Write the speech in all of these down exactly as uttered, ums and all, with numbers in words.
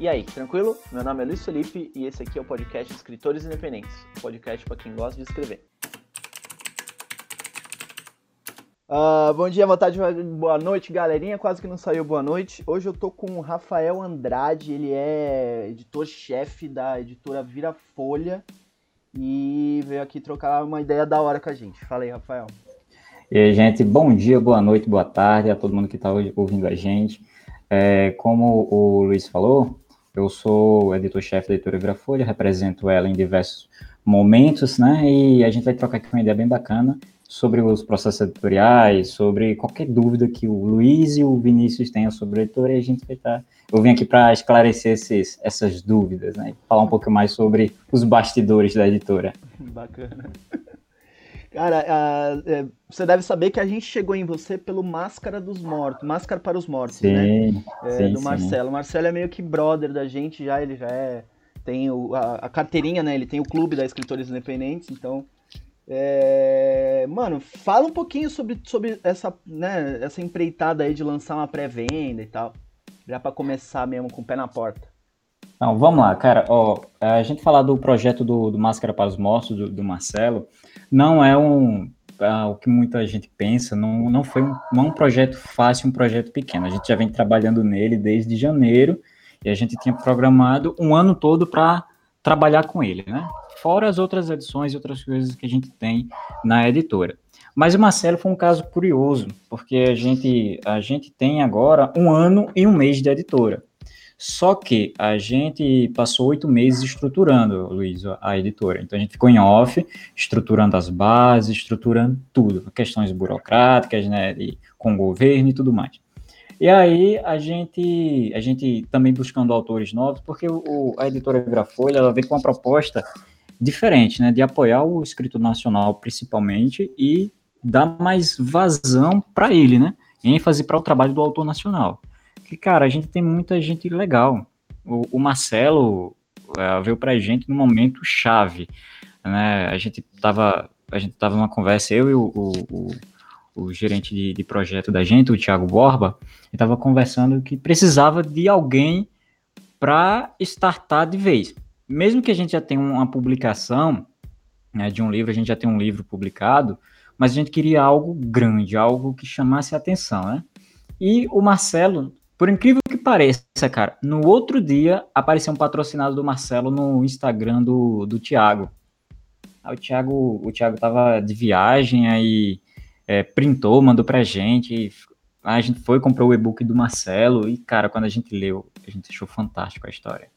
E aí, tranquilo? Meu nome é Luiz Felipe e esse aqui é o podcast Escritores Independentes, um podcast para quem gosta de escrever. Uh, bom dia, boa tarde, boa noite, galerinha. Quase que não saiu boa noite. Hoje eu tô com o Rafael Andrade, ele é editor-chefe da Editora Vira-Folha e veio aqui trocar uma ideia da hora com a gente. Fala aí, Rafael. E aí, gente, bom dia, boa noite, boa tarde a todo mundo que está ouvindo a gente. É, como o Luiz falou, eu sou editor-chefe da Editora Vira-Folha, represento ela em diversos momentos, né? E a gente vai trocar aqui uma ideia bem bacana sobre os processos editoriais, sobre qualquer dúvida que o Luiz e o Vinícius tenham sobre a editora, e a gente vai estar... Eu vim aqui para esclarecer esses, essas dúvidas, né? Falar um pouco mais sobre os bastidores da editora. Bacana. Cara, uh, você deve saber que a gente chegou em você pelo Máscara dos Mortos, Máscara para os Mortos, sim, né? É, sim, do Marcelo. Sim. O Marcelo é meio que brother da gente já, ele já é, tem o, a, a carteirinha, né? Ele tem o clube da Escritores Independentes, então... É... Mano, fala um pouquinho sobre, sobre essa, né, essa empreitada aí de lançar uma pré-venda e tal, já para começar mesmo com o pé na porta. Então, vamos lá, cara. Ó, a gente falar do projeto do, do Máscara para os Mortos, do, do Marcelo, não é um, ah, o que muita gente pensa, não, não foi um, não é um projeto fácil, um projeto pequeno. A gente já vem trabalhando nele desde janeiro e a gente tinha programado um ano todo para trabalhar com ele, né? Fora as outras edições e outras coisas que a gente tem na editora. Mas o Marcelo foi um caso curioso, porque a gente, a gente tem agora um ano e um mês de editora. Só que a gente passou oito meses estruturando, Luiz, a editora. Então, a gente ficou em off, estruturando as bases, estruturando tudo. Questões burocráticas, né, com o governo e tudo mais. E aí, a gente, a gente também buscando autores novos, porque o, a editora Vira-Folha, ela veio com uma proposta... diferente, né, de apoiar o escritor nacional principalmente e dar mais vazão para ele, né, ênfase para o trabalho do autor nacional. Que, cara, a gente tem muita gente legal. O, o Marcelo uh, veio para a gente num momento chave, né, a gente tava, a gente tava numa conversa, eu e o, o, o, o gerente de, de projeto da gente, o Thiago Borba, e tava conversando que precisava de alguém para startar de vez. Mesmo que a gente já tenha uma publicação, né, de um livro, a gente já tem um livro publicado, mas a gente queria algo grande, algo que chamasse a atenção, né? E o Marcelo, por incrível que pareça, cara, no outro dia apareceu um patrocinado do Marcelo no Instagram do, do Thiago. Ah, o Thiago, o Thiago tava de viagem, aí é, printou, mandou pra gente, e a gente foi, comprou o e-book do Marcelo, e, cara, quando a gente leu, a gente achou fantástico a história.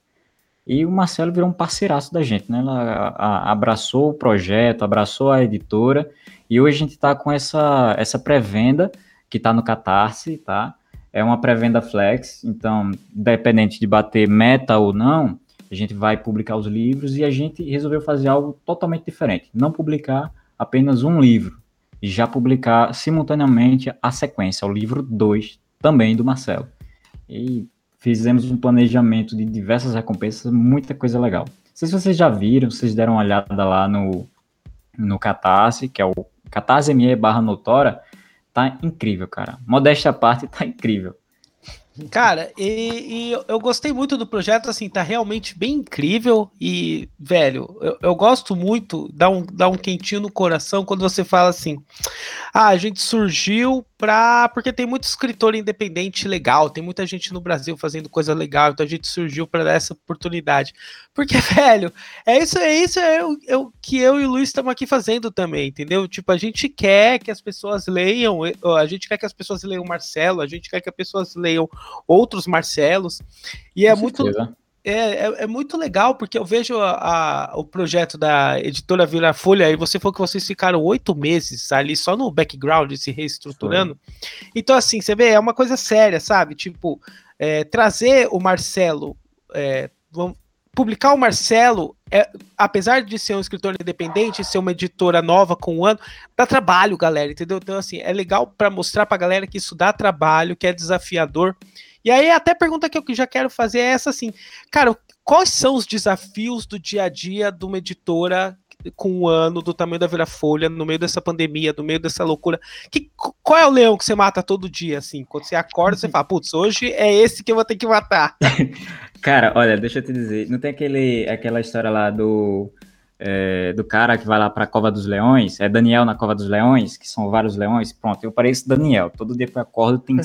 E o Marcelo virou um parceiraço da gente, né? Ela abraçou o projeto, abraçou a editora, e hoje a gente está com essa, essa pré-venda que está no Catarse, tá? É uma pré-venda flex, então, dependente de bater meta ou não, a gente vai publicar os livros, e a gente resolveu fazer algo totalmente diferente, não publicar apenas um livro, e já publicar simultaneamente a sequência, o livro dois, também do Marcelo. E... fizemos um planejamento de diversas recompensas, muita coisa legal. Não sei se vocês já viram, vocês deram uma olhada lá no, no Catarse, que é o catarse.me barra Notora, tá incrível, cara. Modéstia à parte, tá incrível. Cara, e, e eu gostei muito do projeto, assim, tá realmente bem incrível e, velho, eu, eu gosto muito, dá um, dá um quentinho no coração quando você fala assim, ah, a gente surgiu pra... porque tem muito escritor independente legal, tem muita gente no Brasil fazendo coisa legal, então a gente surgiu pra dar essa oportunidade, porque, velho, é isso, é isso é o, é o que eu e o Luiz estamos aqui fazendo também, entendeu? Tipo, a gente quer que as pessoas leiam, a gente quer que as pessoas leiam Marcelo, a gente quer que as pessoas leiam outros Marcelos, e é muito, é, é, é muito legal, porque eu vejo a, a, o projeto da Editora Vira-Folha, e você falou que vocês ficaram oito meses ali só no background, se reestruturando. Foi. Então, assim, você vê, é uma coisa séria, sabe? Tipo, é, trazer o Marcelo, é, vamos, publicar o Marcelo, é, apesar de ser um escritor independente, ser uma editora nova com um ano, dá trabalho, galera, entendeu? Então, assim, é legal para mostrar pra galera que isso dá trabalho, que é desafiador. E aí, até a pergunta que eu já quero fazer é essa, assim, cara, quais são os desafios do dia a dia de uma editora com um ano do tamanho da Vira-Folha, no meio dessa pandemia, no meio dessa loucura. Que, qual é o leão que você mata todo dia, assim? Quando você acorda, você fala, putz, hoje é esse que eu vou ter que matar. Cara, olha, deixa eu te dizer, não tem aquele, aquela história lá do... É, do cara que vai lá pra Cova dos Leões, é Daniel na Cova dos Leões, que são vários leões, pronto, eu pareço Daniel, todo dia que eu acordo tem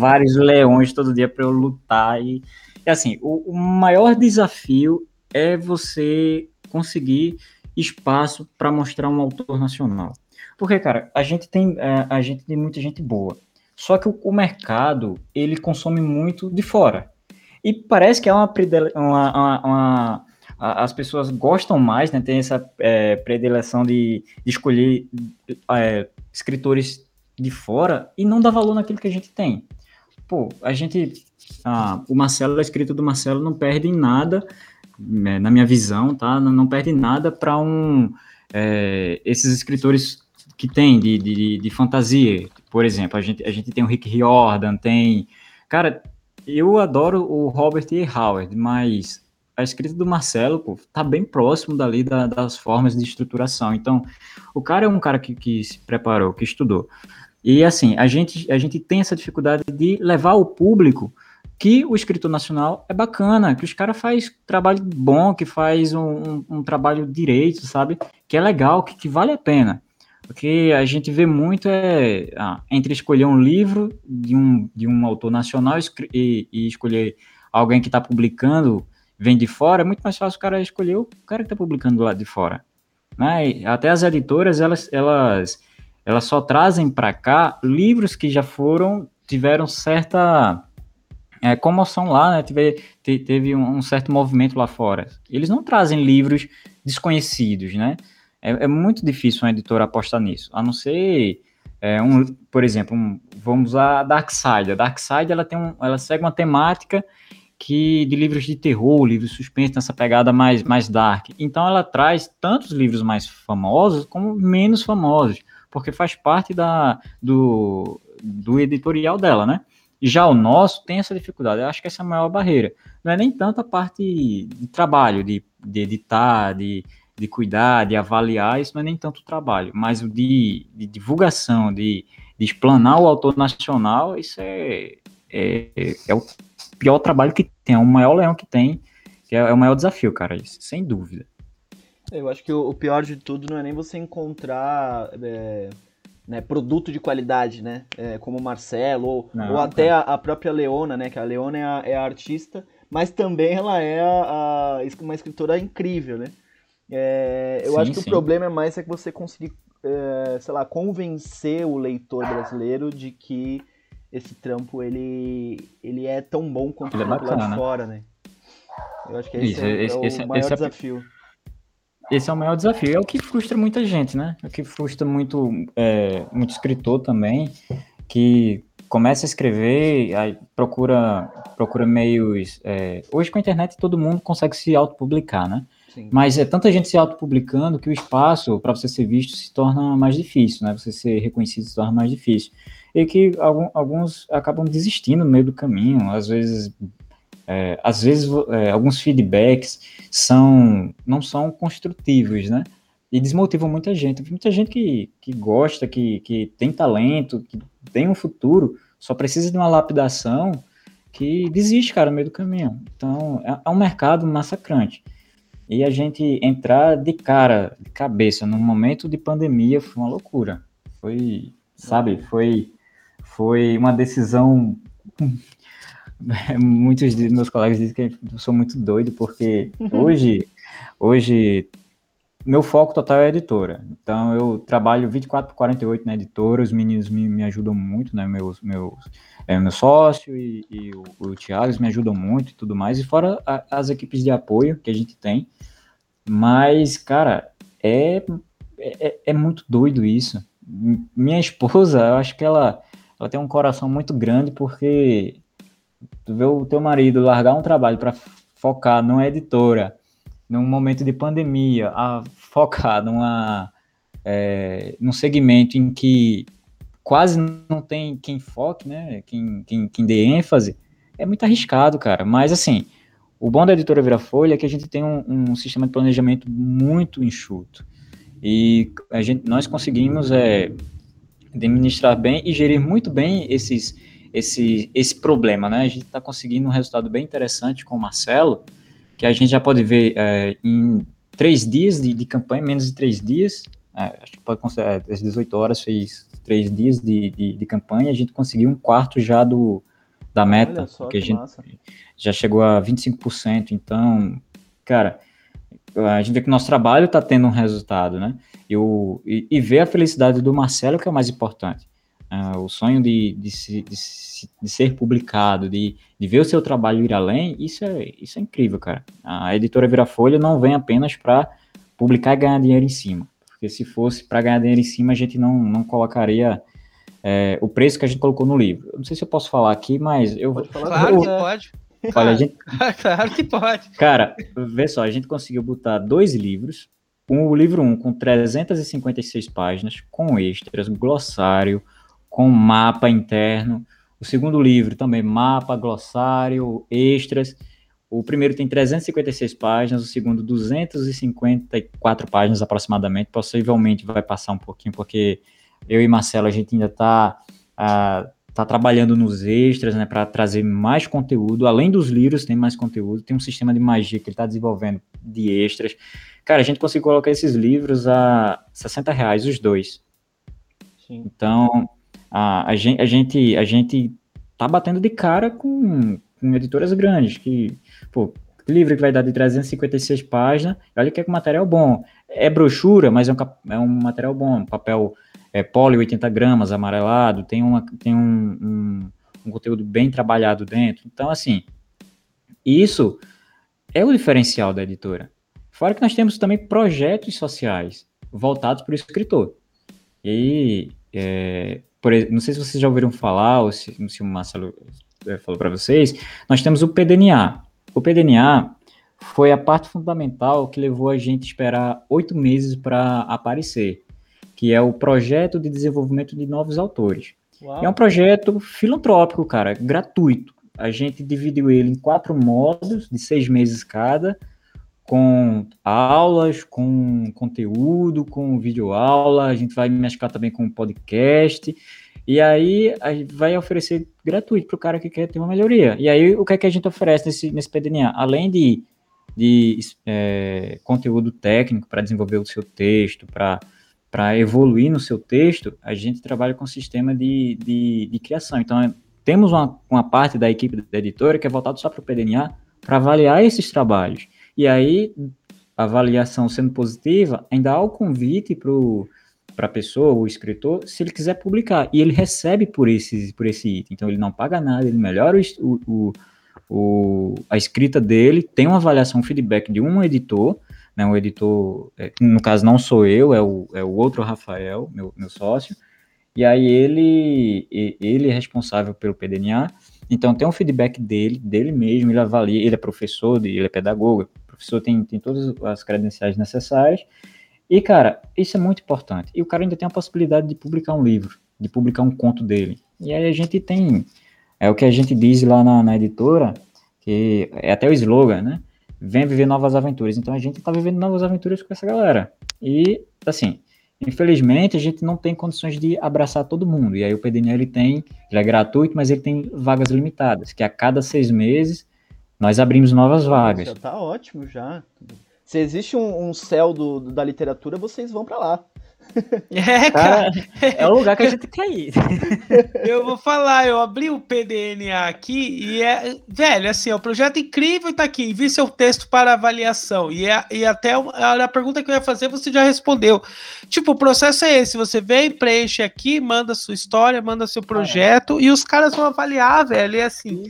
vários leões todo dia pra eu lutar, e, e assim, o, o maior desafio é você conseguir espaço pra mostrar um autor nacional, porque, cara, a gente tem, a gente tem muita gente boa, só que o, o mercado, ele consome muito de fora, e parece que é uma, uma, uma, uma as pessoas gostam mais, né? Tem essa é, predileção de, de escolher é, escritores de fora e não dar valor naquilo que a gente tem. Pô, a gente... Ah, o Marcelo, a escrita do Marcelo não perde em nada, na minha visão, tá? Não, não perde em nada para um... É, esses escritores que tem de, de, de fantasia, por exemplo. A gente, a gente tem o Rick Riordan, tem... Cara, eu adoro o Robert E. Howard, mas... A escrita do Marcelo, pô, tá bem próximo dali da, das formas de estruturação. Então, o cara é um cara que, que se preparou, que estudou. E, assim, a gente, a gente tem essa dificuldade de levar ao público que o escritor nacional é bacana, que os caras fazem trabalho bom, que faz um, um, um trabalho direito, sabe? Que é legal, que, que vale a pena. O que a gente vê muito é ah, entre escolher um livro de um, de um autor nacional e, e escolher alguém que está publicando... vem de fora, é muito mais fácil o cara escolher o cara que está publicando do lado de fora. Né? Até as editoras, elas, elas, elas só trazem para cá livros que já foram, tiveram certa é, comoção lá, né? Teve, te, teve um certo movimento lá fora. Eles não trazem livros desconhecidos, né? É, é muito difícil uma editora apostar nisso, a não ser... É um, por exemplo, um, vamos a Dark Side. A Dark Side, ela, tem um, ela segue uma temática... que de livros de terror, livros suspense, nessa pegada mais, mais dark. Então ela traz tantos livros mais famosos como menos famosos, porque faz parte da, do, do editorial dela, né? Já o nosso tem essa dificuldade, eu acho que essa é a maior barreira. Não é nem tanto a parte de trabalho, de, de editar, de, de cuidar, de avaliar, isso não é nem tanto o trabalho, mas o de, de divulgação, de, de explanar o autor nacional, isso é... É, é o pior trabalho que tem, é o maior leão que tem, que é o maior desafio, cara, isso, sem dúvida. Eu acho que o pior de tudo não é nem você encontrar é, né, produto de qualidade, né, é, como o Marcelo, ou, não, ou até a, a própria Leona, né, que a Leona é a, é a artista, mas também ela é a, a, uma escritora incrível, né. É, eu sim, acho que sim. O problema é mais é que você conseguir, é, sei lá, convencer o leitor brasileiro de que esse trampo, ele, ele é tão bom quanto ele é bacana, lá de né? fora, né? Eu acho que esse Isso, é, esse, é o esse, maior esse é, desafio. Esse é o maior desafio. É o que frustra muita gente, né? É o que frustra muito, é, muito escritor também, que começa a escrever, aí procura, procura meios... É, hoje, com a internet, todo mundo consegue se autopublicar, né? Sim. Mas é tanta gente se autopublicando que o espaço para você ser visto se torna mais difícil, né? Você ser reconhecido se torna mais difícil. E que alguns acabam desistindo no meio do caminho, às vezes, é, às vezes é, alguns feedbacks são, não são construtivos, né? E desmotivam muita gente. Muita gente que, que gosta, que, que tem talento, que tem um futuro, só precisa de uma lapidação que desiste, cara, no meio do caminho. Então, é, é um mercado massacrante. E a gente entrar de cara, de cabeça, num momento de pandemia foi uma loucura. Foi, sabe, foi... Foi uma decisão... Muitos de meus colegas dizem que eu sou muito doido, porque hoje, hoje meu foco total é a editora. Então, eu trabalho vinte e quatro por quarenta e oito na editora, os meninos me, me ajudam muito, né? Meus, meus, é, meu sócio e, e o, o Thiago me ajudam muito e tudo mais, e fora a, as equipes de apoio que a gente tem. Mas, cara, é, é, é muito doido isso. Minha esposa, eu acho que ela... Ela tem um coração muito grande porque tu vê o teu marido largar um trabalho para focar numa editora, num momento de pandemia, a focar numa, é, num segmento em que quase não tem quem foque, né? Quem, quem, quem dê ênfase, é muito arriscado, cara. Mas, assim, o bom da editora Vira-Folha é que a gente tem um, um sistema de planejamento muito enxuto. E a gente, nós conseguimos é, administrar bem e gerir muito bem esses, esse, esse problema, né? A gente está conseguindo um resultado bem interessante com o Marcelo, que a gente já pode ver é, em três dias de, de campanha, menos de três dias, é, acho que pode considerar, às dezoito horas fez três dias de, de, de campanha, a gente conseguiu um quarto já do, da meta, só, porque a gente massa. já chegou a vinte e cinco por cento, então, cara... A gente vê que o nosso trabalho está tendo um resultado, né? E, o, e, e ver a felicidade do Marcelo, que é o mais importante. Uh, o sonho de, de, se, de, se, de ser publicado, de, de ver o seu trabalho ir além, isso é, isso é incrível, cara. A editora Vira-Folha não vem apenas para publicar e ganhar dinheiro em cima. Porque se fosse para ganhar dinheiro em cima, a gente não, não colocaria é, o preço que a gente colocou no livro. Eu não sei se eu posso falar aqui, mas... eu Pode falar, claro eu, que pode. Olha, a gente... Claro que pode. Cara, vê só, a gente conseguiu botar dois livros, um, o livro um com trezentas e cinquenta e seis páginas, com extras, glossário, com mapa interno, o segundo livro também mapa, glossário, extras, o primeiro tem trezentas e cinquenta e seis páginas, o segundo duzentas e cinquenta e quatro páginas aproximadamente, possivelmente vai passar um pouquinho, porque eu e Marcelo, a gente ainda tá... Uh, tá trabalhando nos extras, né, para trazer mais conteúdo, além dos livros tem mais conteúdo, tem um sistema de magia que ele tá desenvolvendo de extras. Cara, a gente conseguiu colocar esses livros a sessenta reais, os dois. Sim. Então, a, a, gente, a, gente, a gente tá batendo de cara com, com editoras grandes, que, pô, livro que vai dar de trezentas e cinquenta e seis páginas, olha que é um material bom. É brochura, mas é um, é um material bom, papel... É, poli oitenta gramas, amarelado, tem, uma, tem um, um, um conteúdo bem trabalhado dentro. Então, assim, isso é o diferencial da editora. Fora que nós temos também projetos sociais voltados para o escritor. E, é, por, não sei se vocês já ouviram falar, ou se, se o Marcelo falou para vocês, nós temos o P D N A. O P D N A foi a parte fundamental que levou a gente esperar oito meses para aparecer, que é o Projeto de Desenvolvimento de Novos Autores. Uau. É um projeto filantrópico, cara, gratuito. A gente dividiu ele em quatro módulos, de seis meses cada, com aulas, com conteúdo, com videoaula, a gente vai mesclar também com podcast, e aí a gente vai oferecer gratuito para o cara que quer ter uma melhoria. E aí, o que é que a gente oferece nesse, nesse P D N A? Além de, de é, conteúdo técnico para desenvolver o seu texto, para... para evoluir no seu texto, a gente trabalha com sistema de, de, de criação. Então, temos uma, uma parte da equipe da editora que é voltada só para o P D N A, para avaliar esses trabalhos. E aí, a avaliação sendo positiva, ainda há o convite para a pessoa, o escritor, se ele quiser publicar. E ele recebe por, esses, por esse item. Então, ele não paga nada, ele melhora o, o, o, a escrita dele, tem uma avaliação, um feedback de um editor, né, o editor, no caso não sou eu, é o, é o outro Rafael, meu, meu sócio, e aí ele, ele é responsável pelo P D N A, então tem um feedback dele, dele mesmo, ele avalia, ele é professor, ele é pedagogo, professor tem, tem todas as credenciais necessárias, e cara, isso é muito importante, e o cara ainda tem a possibilidade de publicar um livro, de publicar um conto dele, e aí a gente tem, é o que a gente diz lá na, na editora, que é até o slogan, né, vem viver novas aventuras. Então, a gente tá vivendo novas aventuras com essa galera. E, assim, infelizmente, a gente não tem condições de abraçar todo mundo. E aí, o P D N A, ele tem... Ele é gratuito, mas ele tem vagas limitadas, que a cada seis meses, nós abrimos novas vagas. Já tá ótimo, já. Se existe um, um céu do, da literatura, vocês vão pra lá. É, cara. É o lugar que a gente quer ir. Eu vou falar, eu abri o P D N A aqui e é, velho, assim, é um projeto incrível, tá aqui, envie seu texto para avaliação. E, é, e até a, a pergunta que eu ia fazer, você já respondeu. Tipo, o processo é esse, você vem, preenche aqui, manda sua história, manda seu projeto ah, é. e os caras vão avaliar, velho, e assim...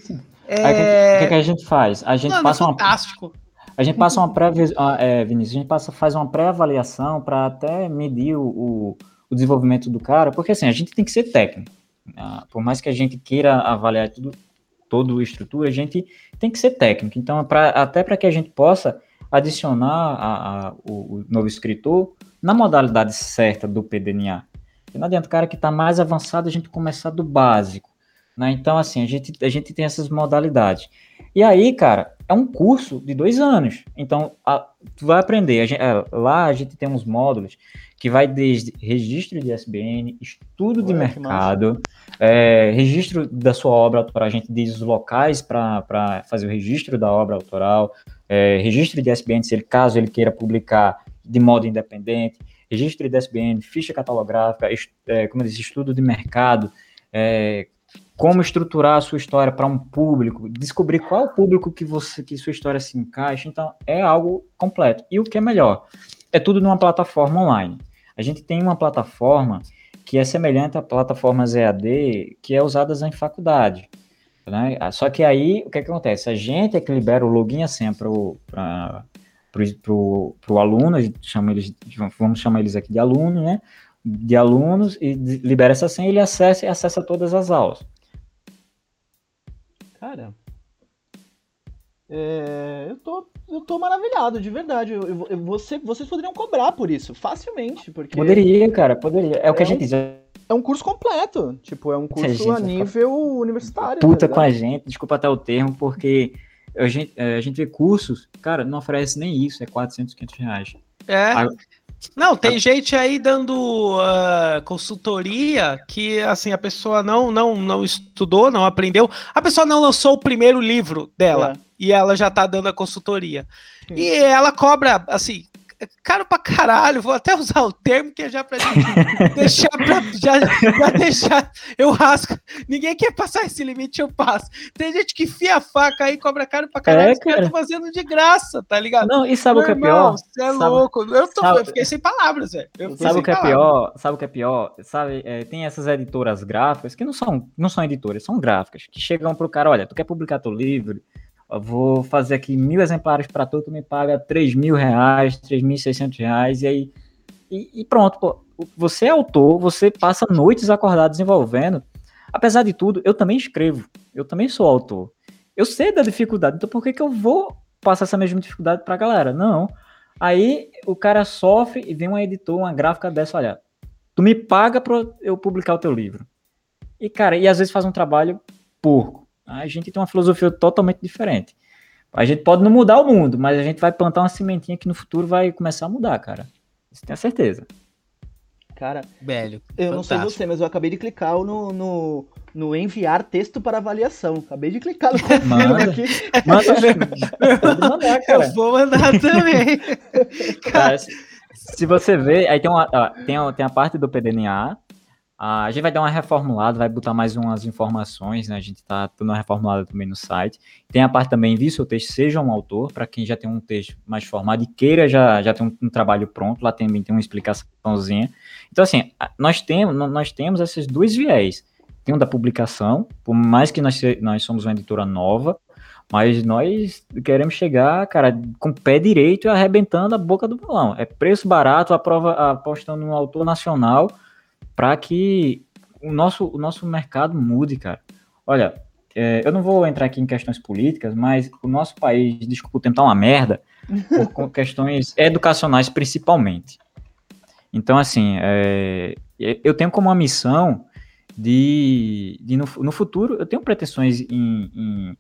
É... O que, que a gente faz? A gente Mano, passa uma... fantástico. A gente passa uma pré é, Vinícius, a gente passa, faz uma pré-avaliação para até medir o, o, o desenvolvimento do cara, porque assim, a gente tem que ser técnico. Né? Por mais que a gente queira avaliar tudo, toda a estrutura, a gente tem que ser técnico. Então, pra, até para que a gente possa adicionar a, a, o, o novo escritor na modalidade certa do P D N A. Porque não adianta o cara que está mais avançado a gente começar do básico. Né? Então, assim, a gente, a gente tem essas modalidades. E aí, cara, é um curso de dois anos. Então, a, tu vai aprender. A gente, a, lá a gente tem uns módulos que vai desde registro de I S B N, estudo Ué, de mercado, é, registro da sua obra autoral. A gente diz os locais para fazer o registro da obra autoral, é, registro de I S B N, se ele, caso ele queira publicar de modo independente, registro de I S B N, ficha catalográfica, est, é, como eu disse, estudo de mercado, é, como estruturar a sua história para um público, descobrir qual é o público que, você, que sua história se encaixa. Então, é algo completo. E o que é melhor? É tudo numa plataforma online. A gente tem uma plataforma que é semelhante a plataformas E A D, que é usada em faculdade. Né? Só que aí, o que, é que acontece? A gente é que libera o login e a senha para o aluno, a gente chama eles, vamos chamar eles aqui de aluno, né? De alunos, e libera essa senha e ele acessa, acessa todas as aulas. Cara, é, eu, tô, eu tô maravilhado, de verdade. Eu, eu, eu, você, vocês poderiam cobrar por isso, facilmente. Porque poderia, cara, poderia. É, é o que a gente diz. É um curso completo, tipo, é um curso a, a nível universitário. Puta com a gente, desculpa até o termo, porque a gente, a gente vê cursos, cara, não oferece nem isso, é quatrocentos, quinhentos reais. É... A, Não, tem gente aí dando uh, consultoria que, assim, a pessoa não, não, não estudou, não aprendeu. A pessoa não lançou o primeiro livro dela, é. E ela já tá dando a consultoria. Sim. E ela cobra, assim, caro pra caralho, vou até usar o termo que é já pra deixar, pra, já, pra deixar, eu rasco. Ninguém quer passar esse limite, eu passo. Tem gente que fia a faca aí, cobra caro pra caralho, é, cara. Os caras estão fazendo de graça, tá ligado? Não, e sabe o que é pior? Você é sabe, louco, eu, tô, sabe, eu fiquei sem palavras, velho. Sabe o que é pior? Sabe o que é pior? Sabe, é, tem essas editoras gráficas, que não são, não são editoras, são gráficas, que chegam pro cara, olha, tu quer publicar teu livro? Eu vou fazer aqui mil exemplares para tu, tu me paga três mil reais, três mil e seiscentos reais, e aí, e, e pronto, pô, você é autor, você passa noites acordado desenvolvendo. Apesar de tudo, eu também escrevo, eu também sou autor, eu sei da dificuldade, então por que que eu vou passar essa mesma dificuldade para a galera? Não, aí o cara sofre e vem uma editora, uma gráfica dessa, olha, tu me paga para eu publicar o teu livro, e cara, e às vezes faz um trabalho porco. A gente tem uma filosofia totalmente diferente. A gente pode não mudar o mundo, mas a gente vai plantar uma sementinha que no futuro vai começar a mudar, cara. Isso tenho certeza. Cara, velho, eu fantástico. Não sei você, mas eu acabei de clicar no, no, no enviar texto para avaliação. Acabei de clicar no confirmo aqui. Manda, mandar, cara. Eu vou mandar também. Cara, se, se você ver, aí tem, uma, ó, tem, a, tem a parte do P D N A. A gente vai dar uma reformulada, vai botar mais umas informações, né? A gente tá dando uma reformulada também no site. Tem a parte também, envie seu texto, seja um autor, para quem já tem um texto mais formado e queira já, já ter um, um trabalho pronto, lá também tem uma explicaçãozinha. Então, assim, nós temos, nós temos esses dois viés. Tem um da publicação, por mais que nós, nós somos uma editora nova, mas nós queremos chegar, cara, com o pé direito e arrebentando a boca do balão. É preço barato, aprova, apostando no autor nacional, para que o nosso, o nosso mercado mude, cara. Olha, é, eu não vou entrar aqui em questões políticas, mas o nosso país, desculpa, tentar uma merda, por questões educacionais principalmente. Então, assim, é, eu tenho como uma missão de, de no, no futuro, eu tenho pretensões em, em,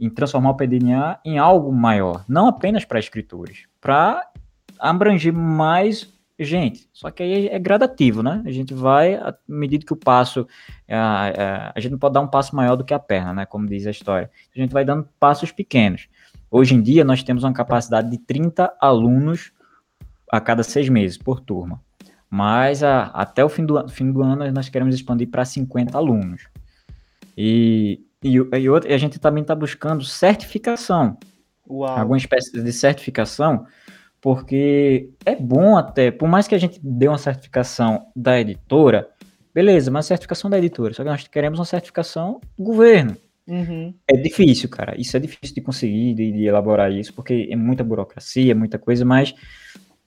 em transformar o P D N A em algo maior, não apenas para escritores, para abranger mais gente, só que aí é gradativo, né? A gente vai, à medida que o passo, a, a, a gente não pode dar um passo maior do que a perna, né? Como diz a história. A gente vai dando passos pequenos. Hoje em dia, nós temos uma capacidade de trinta alunos a cada seis meses, por turma. Mas a, até o fim do, fim do ano, nós queremos expandir para cinquenta alunos. E, e, e outra, a gente também está buscando certificação. Uau. Alguma espécie de certificação, porque é bom até, por mais que a gente dê uma certificação da editora, beleza, mas certificação da editora, só que nós queremos uma certificação do governo. Uhum. É difícil, cara, isso é difícil de conseguir, de, de elaborar isso, porque é muita burocracia, muita coisa, mas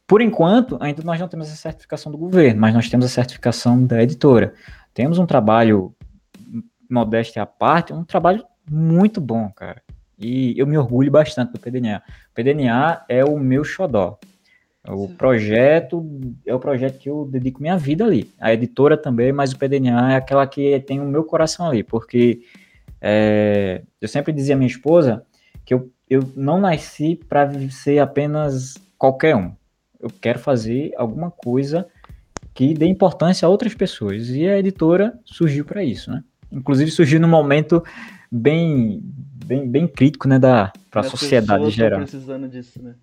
por enquanto, ainda nós não temos a certificação do governo, mas nós temos a certificação da editora. Temos um trabalho, modéstia à parte, um trabalho muito bom, cara. E eu me orgulho bastante do P D N A. O P D N A é o meu xodó. O projeto é o projeto que eu dedico minha vida ali. A editora também, mas o P D N A é aquela que tem o meu coração ali, porque é, eu sempre dizia à minha esposa que eu, eu não nasci para ser apenas qualquer um. Eu quero fazer alguma coisa que dê importância a outras pessoas. E a editora surgiu para isso, né? Inclusive surgiu num momento bem, bem, bem crítico, né, da, para a sociedade geral. Precisando disso, né?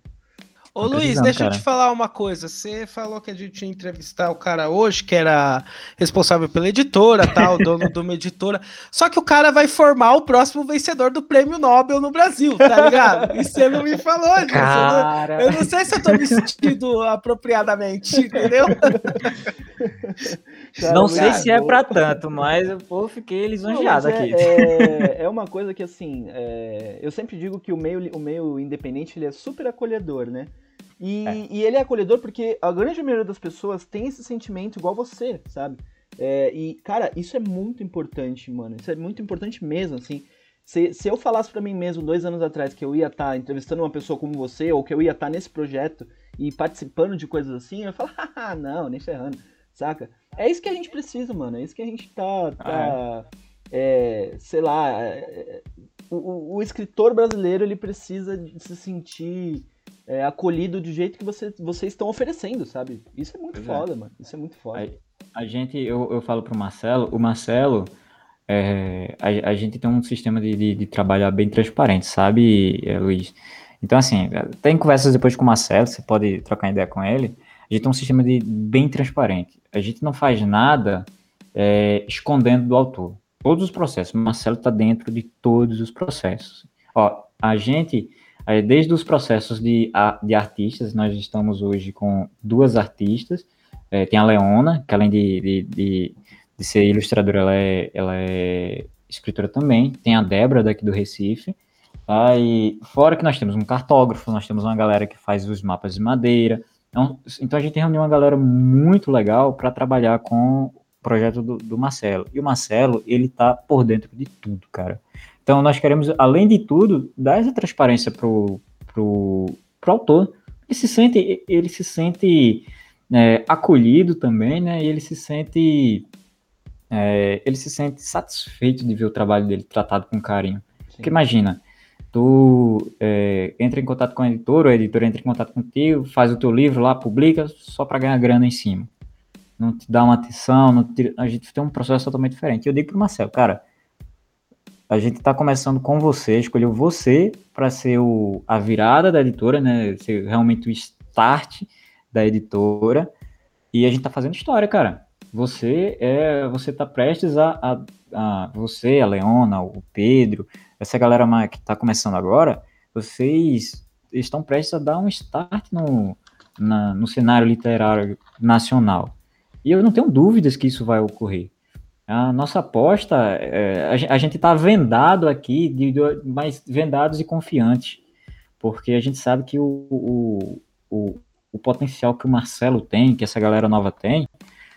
Ô Luiz, deixa cara. eu te falar uma coisa. Você falou que a gente ia entrevistar o cara hoje, que era responsável pela editora, tá? O dono de uma editora. Só que o cara vai formar o próximo vencedor do Prêmio Nobel no Brasil, tá ligado? E você não me falou, gente. Cara... Eu, não, eu não sei se eu tô me sentindo apropriadamente, entendeu? Cara, não sei se é pra tanto, mas eu pô, fiquei lisonjeado não, é, aqui. É, é uma coisa que, assim, é, eu sempre digo que o meio, o meio independente ele é super acolhedor, né? E, é. e ele é acolhedor porque a grande maioria das pessoas tem esse sentimento igual você, sabe? É, e, cara, isso é muito importante, mano. Isso é muito importante mesmo, assim. Se, se eu falasse pra mim mesmo dois anos atrás que eu ia estar tá entrevistando uma pessoa como você, ou que eu ia estar tá nesse projeto e participando de coisas assim, eu ia falar, ah, não, nem ferrando, saca? É isso que a gente precisa, mano. É isso que a gente tá, tá ah, é. É, sei lá... É, o, o escritor brasileiro, ele precisa de se sentir... É, acolhido do jeito que você, vocês estão oferecendo, sabe? Isso é muito foda, mano. Isso é muito foda. A, a gente, eu, eu falo pro Marcelo, o Marcelo, é, a, a gente tem um sistema de, de, de trabalho bem transparente, sabe, Luiz? Então, assim, tem conversas depois com o Marcelo, você pode trocar ideia com ele. A gente tem um sistema de, bem transparente. A gente não faz nada é, escondendo do autor. Todos os processos. O Marcelo tá dentro de todos os processos. Ó, a gente... Desde os processos de, de artistas, nós estamos hoje com duas artistas. É, tem a Leona, que além de, de, de, de ser ilustradora, ela é, ela é escritora também. Tem a Débora, daqui do Recife. Tá? E fora que nós temos um cartógrafo, nós temos uma galera que faz os mapas de madeira. Então, então a gente reuniu uma galera muito legal para trabalhar com o projeto do, do Marcelo. E o Marcelo, ele tá por dentro de tudo, cara. Então, nós queremos, além de tudo, dar essa transparência pro, pro, pro autor. Ele se sente, ele se sente é, acolhido também, né? E ele se sente, é, ele se sente satisfeito de ver o trabalho dele tratado com carinho. Sim. Porque imagina, tu é, entra em contato com a editora, a editora entra em contato contigo, faz o teu livro lá, publica, só para ganhar grana em cima. Não te dá uma atenção, não te, a gente tem um processo totalmente diferente. Eu digo pro Marcelo, cara, a gente está começando com você, escolheu você para ser o, a virada da editora, né? Ser realmente o start da editora. E a gente está fazendo história, cara. Você é, você está prestes a, a, a... Você, a Leona, o Pedro, essa galera que está começando agora, vocês estão prestes a dar um start no, na, no cenário literário nacional. E eu não tenho dúvidas que isso vai ocorrer. A nossa aposta, é, a gente está vendado aqui, de, de, mas vendados e confiantes, porque a gente sabe que o, o, o, o potencial que o Marcelo tem, que essa galera nova tem,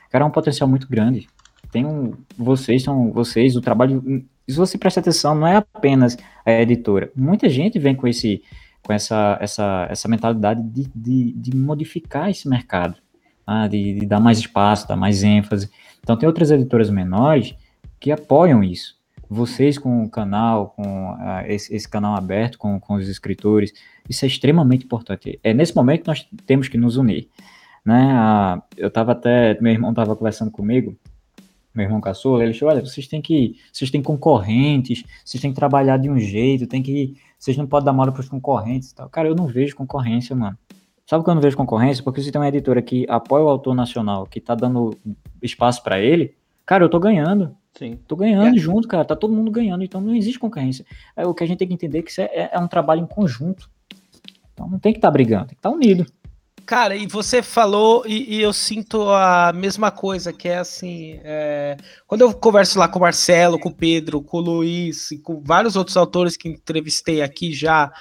cara, é um potencial muito grande. Tem um, vocês, são vocês, o trabalho, se você prestar atenção, não é apenas a editora. Muita gente vem com, esse, com essa, essa, essa mentalidade de, de, de modificar esse mercado, tá? de, de dar mais espaço, dar mais ênfase. Então, tem outras editoras menores que apoiam isso. Vocês com o canal, com a, esse, esse canal aberto, com, com os escritores, isso é extremamente importante. É nesse momento que nós temos que nos unir. Né? A, eu estava até... Meu irmão estava conversando comigo, meu irmão caçula, ele disse, olha, vocês têm que... Vocês têm concorrentes, vocês têm que trabalhar de um jeito, tem que... Vocês não podem dar moral para os concorrentes e tal. Cara, eu não vejo concorrência, mano. Sabe quando eu vejo concorrência? Porque se tem uma editora que apoia o autor nacional, que tá dando espaço pra ele, cara, eu tô ganhando. Sim. Tô ganhando é. junto, cara. Tá todo mundo ganhando, então não existe concorrência. É, o que a gente tem que entender é que isso é, é um trabalho em conjunto. Então não tem que tá brigando, tem que tá unido. Cara, e você falou, e, e eu sinto a mesma coisa, que é assim, é, quando eu converso lá com o Marcelo, com o Pedro, com o Luiz, e com vários outros autores que entrevistei aqui já,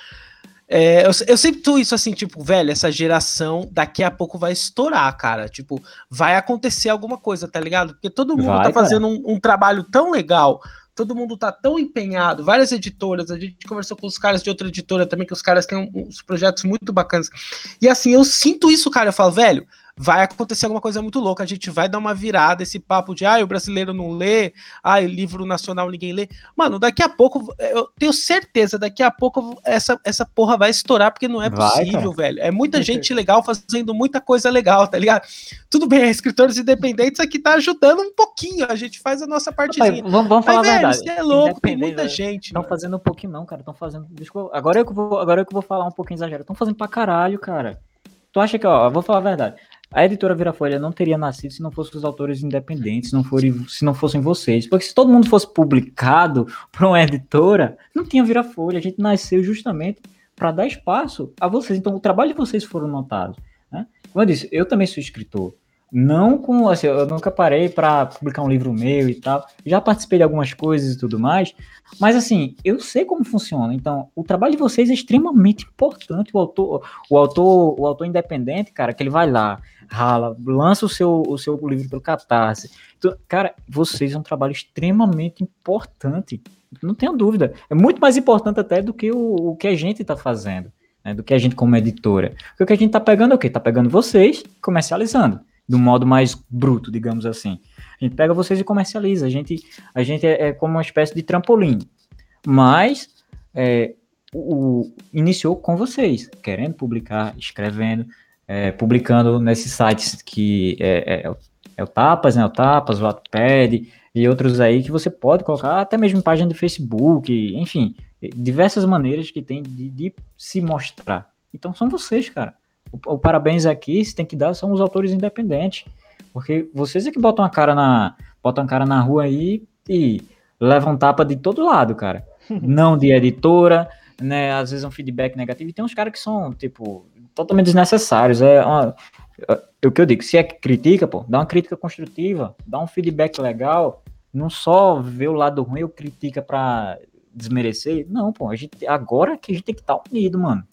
É, eu, eu sinto isso assim, tipo, velho, essa geração daqui a pouco vai estourar, cara. Tipo, vai acontecer alguma coisa, tá ligado? Porque todo mundo vai, tá fazendo um, um trabalho tão legal, todo mundo tá tão empenhado, várias editoras, a gente conversou com os caras de outra editora também, que os caras têm uns projetos muito bacanas. E assim, eu sinto isso, cara, eu falo, velho, vai acontecer alguma coisa muito louca, a gente vai dar uma virada, esse papo de, ah, o brasileiro não lê, ah, livro nacional ninguém lê. Mano, daqui a pouco, eu tenho certeza, daqui a pouco essa, essa porra vai estourar, porque não é possível, vai, velho. É muita gente legal fazendo muita coisa legal, tá ligado? Tudo bem, escritores independentes aqui tá ajudando um pouquinho, a gente faz a nossa partezinha. Vamos, vamos falar, velho, a verdade. Você é louco, tem muita velho, gente. Estão fazendo um pouquinho não, cara, estão fazendo... Desculpa, agora eu que vou, agora eu que vou falar um pouquinho exagero. Estão fazendo pra caralho, cara. Tu acha que, ó, eu vou falar a verdade. A Editora Vira-Folha não teria nascido se não fossem os autores independentes, se não, forem, se não fossem vocês. Porque se todo mundo fosse publicado por uma editora, não tinha Vira-Folha. A gente nasceu justamente para dar espaço a vocês. Então, o trabalho de vocês foram notado, né? Como eu disse, eu também sou escritor. Não com, assim, eu nunca parei para publicar um livro meu e tal. Já participei de algumas coisas e tudo mais. Mas, assim, eu sei como funciona. Então, o trabalho de vocês é extremamente importante. O autor, o autor, o autor independente, cara, que ele vai lá, rala, lança o seu, o seu livro pelo Catarse. Então, cara, vocês é um trabalho extremamente importante. Não tenha dúvida. É muito mais importante até do que o, o que a gente está fazendo, né? Do que a gente como editora. Porque o que a gente está pegando é o quê? Está pegando vocês e comercializando. Do modo mais bruto, digamos assim. A gente pega vocês e comercializa. A gente, a gente é, é como uma espécie de trampolim. Mas é, o, o, iniciou com vocês, querendo publicar, escrevendo, é, publicando nesses sites que é, é, é o Tapas, né? O Tapas, o Wattpad e outros aí que você pode colocar, até mesmo página do Facebook, enfim, diversas maneiras que tem de, de se mostrar. Então são vocês, cara. O, o parabéns aqui, se tem que dar, são os autores independentes, porque vocês é que botam a cara na, botam a cara na rua aí e levam tapa de todo lado, cara. Não de editora, né? Às vezes é um feedback negativo, e tem uns caras que são, tipo, totalmente desnecessários. É, uma, é o que eu digo, se é crítica, pô, dá uma crítica construtiva, dá um feedback legal, não só vê o lado ruim ou critica pra desmerecer. Não, pô, a gente, agora que a gente tem que estar tá unido, mano.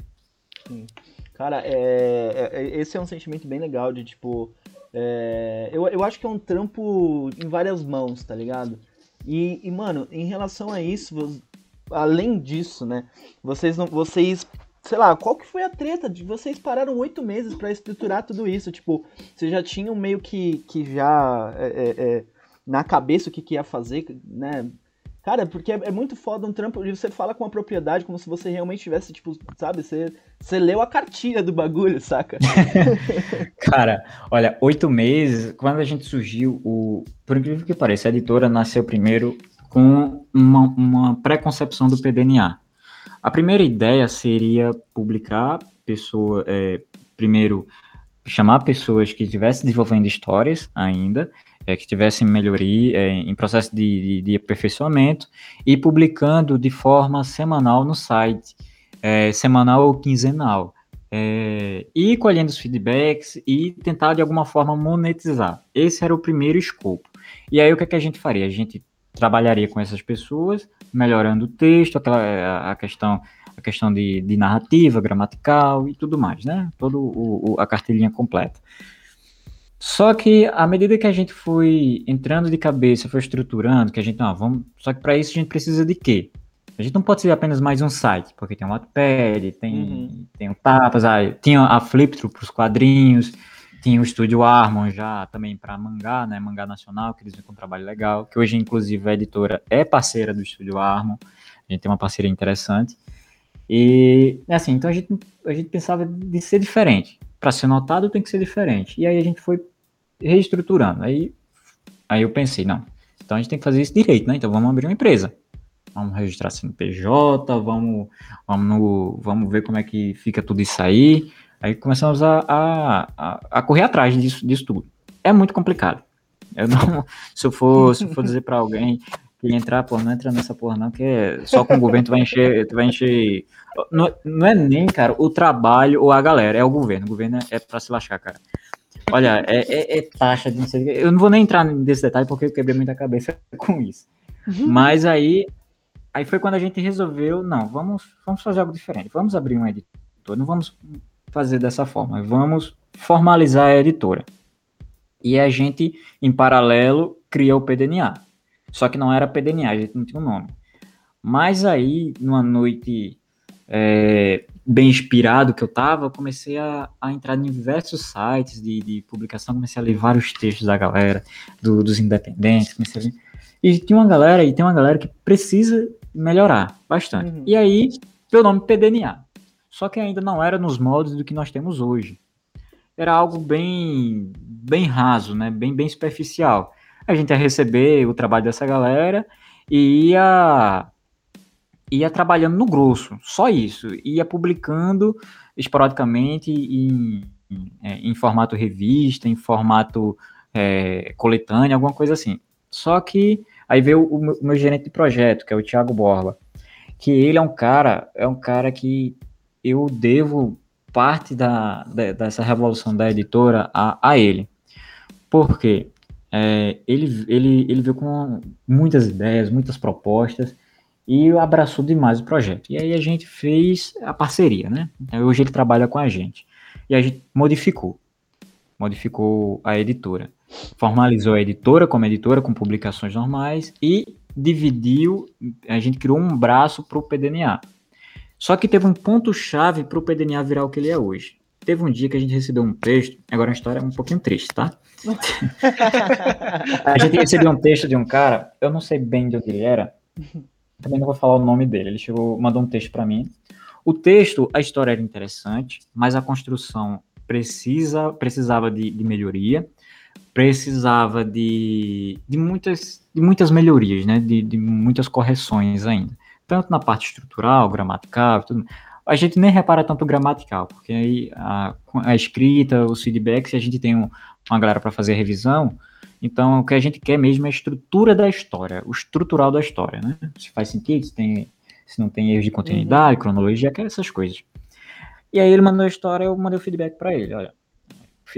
Sim. Cara, é, é, esse é um sentimento bem legal de, tipo... É, eu, eu acho que é um trampo em várias mãos, tá ligado? E, e mano, em relação a isso, vos, além disso, né? Vocês, não, vocês... Sei lá, qual que foi a treta? De vocês pararam oito meses pra estruturar tudo isso. Tipo, vocês já tinham meio que, que já... É, é, na cabeça o que, que ia fazer, né? Cara, porque é, é muito foda um trampo... E você fala com a propriedade como se você realmente tivesse, tipo, sabe? Você... Você leu a cartilha do bagulho, saca? Cara, olha, oito meses, quando a gente surgiu, o, por incrível que pareça, a editora nasceu primeiro com uma, uma pré-concepção do P D N A. A primeira ideia seria publicar pessoa, é, primeiro chamar pessoas que estivessem desenvolvendo histórias ainda, é, que estivessem em melhoria, é, em processo de, de, de aperfeiçoamento, e publicando de forma semanal no site. É, semanal ou quinzenal, é, e colhendo os feedbacks e tentar de alguma forma monetizar. Esse era o primeiro escopo. E aí o que, é que a gente faria? A gente trabalharia com essas pessoas, melhorando o texto, aquela, a questão, a questão de, de narrativa, gramatical e tudo mais, né? Todo o, o, a cartilhinha completa. Só que à medida que a gente foi entrando de cabeça, foi estruturando, que a gente, não, vamos, só que para isso a gente precisa de quê? A gente não pode ser apenas mais um site, porque tem o Wattpad, tem, uhum. tem o Tapas, a, tinha a FlipTro para os quadrinhos, tinha o Estúdio Armon já também para mangá, né, mangá nacional, que eles vêm com um trabalho legal, que hoje, inclusive, a editora é parceira do Estúdio Armon, a gente tem uma parceria interessante. E, assim, então a gente, a gente pensava de ser diferente. Para ser notado, tem que ser diferente. E aí a gente foi reestruturando. Aí, aí eu pensei, não, então a gente tem que fazer isso direito, né? Então vamos abrir uma empresa. Vamos registrar C N P J, vamos, vamos, no, vamos ver como é que fica tudo isso aí. Aí começamos a, a, a, a correr atrás disso, disso tudo. É muito complicado. Eu não, se, eu for, se eu for dizer para alguém que entrar, pô, não entra nessa porra não, que é só com o governo tu vai encher... Tu vai encher não, não é nem, cara, o trabalho ou a galera, é o governo. O governo é, é para se lascar, cara. Olha, é, é, é taxa de... Não sei, eu não vou nem entrar nesse detalhe porque eu quebrei muita cabeça com isso. Uhum. Mas aí... Aí foi quando a gente resolveu, não, vamos, vamos fazer algo diferente, vamos abrir uma editora, não vamos fazer dessa forma, vamos formalizar a editora. E a gente, em paralelo, criou o P D N A, só que não era P D N A, a gente não tinha um nome. Mas aí, numa noite, é, bem inspirado que eu estava, eu comecei a, a entrar em diversos sites de, de publicação, comecei a ler vários textos da galera, do, dos independentes, comecei a ler. E tinha uma galera, e tem uma galera que precisa melhorar bastante. Uhum. E aí, meu nome P D N A. Só que ainda não era nos moldes do que nós temos hoje. Era algo bem, bem raso, né? Bem, bem superficial. A gente ia receber o trabalho dessa galera e ia, ia trabalhando no grosso, só isso. Ia publicando esporadicamente em, em, em formato revista, em formato é, coletânea, alguma coisa assim. Só que aí veio o meu, o meu gerente de projeto, que é o Thiago Borba, que ele é um cara, é um cara que eu devo parte da, da, dessa revolução da editora a, a ele. Por quê? É, ele, ele, ele veio com muitas ideias, muitas propostas e abraçou demais o projeto. E aí a gente fez a parceria, né? Então, hoje ele trabalha com a gente. E a gente modificou. Modificou a editora. Formalizou a editora como editora, com publicações normais e dividiu, a gente criou um braço para o P D N A. Só que teve um ponto-chave para o P D N A virar o que ele é hoje. Teve um dia que a gente recebeu um texto, agora a história é um pouquinho triste, tá? A gente recebeu um texto de um cara, eu não sei bem de onde ele era, também não vou falar o nome dele, ele chegou, mandou um texto para mim. O texto, a história era interessante, mas a construção precisa, precisava de, de melhoria, precisava de, de, muitas, de muitas melhorias, né? de, de muitas correções ainda. Tanto na parte estrutural, gramatical, tudo. A gente nem repara tanto gramatical, porque aí a, a escrita, os feedbacks, a gente tem um, uma galera para fazer a revisão, então o que a gente quer mesmo é a estrutura da história, o estrutural da história, né? Se faz sentido, se, tem, se não tem erros de continuidade, uhum. cronologia, essas coisas. E aí ele mandou a história, eu mandei o feedback para ele, olha,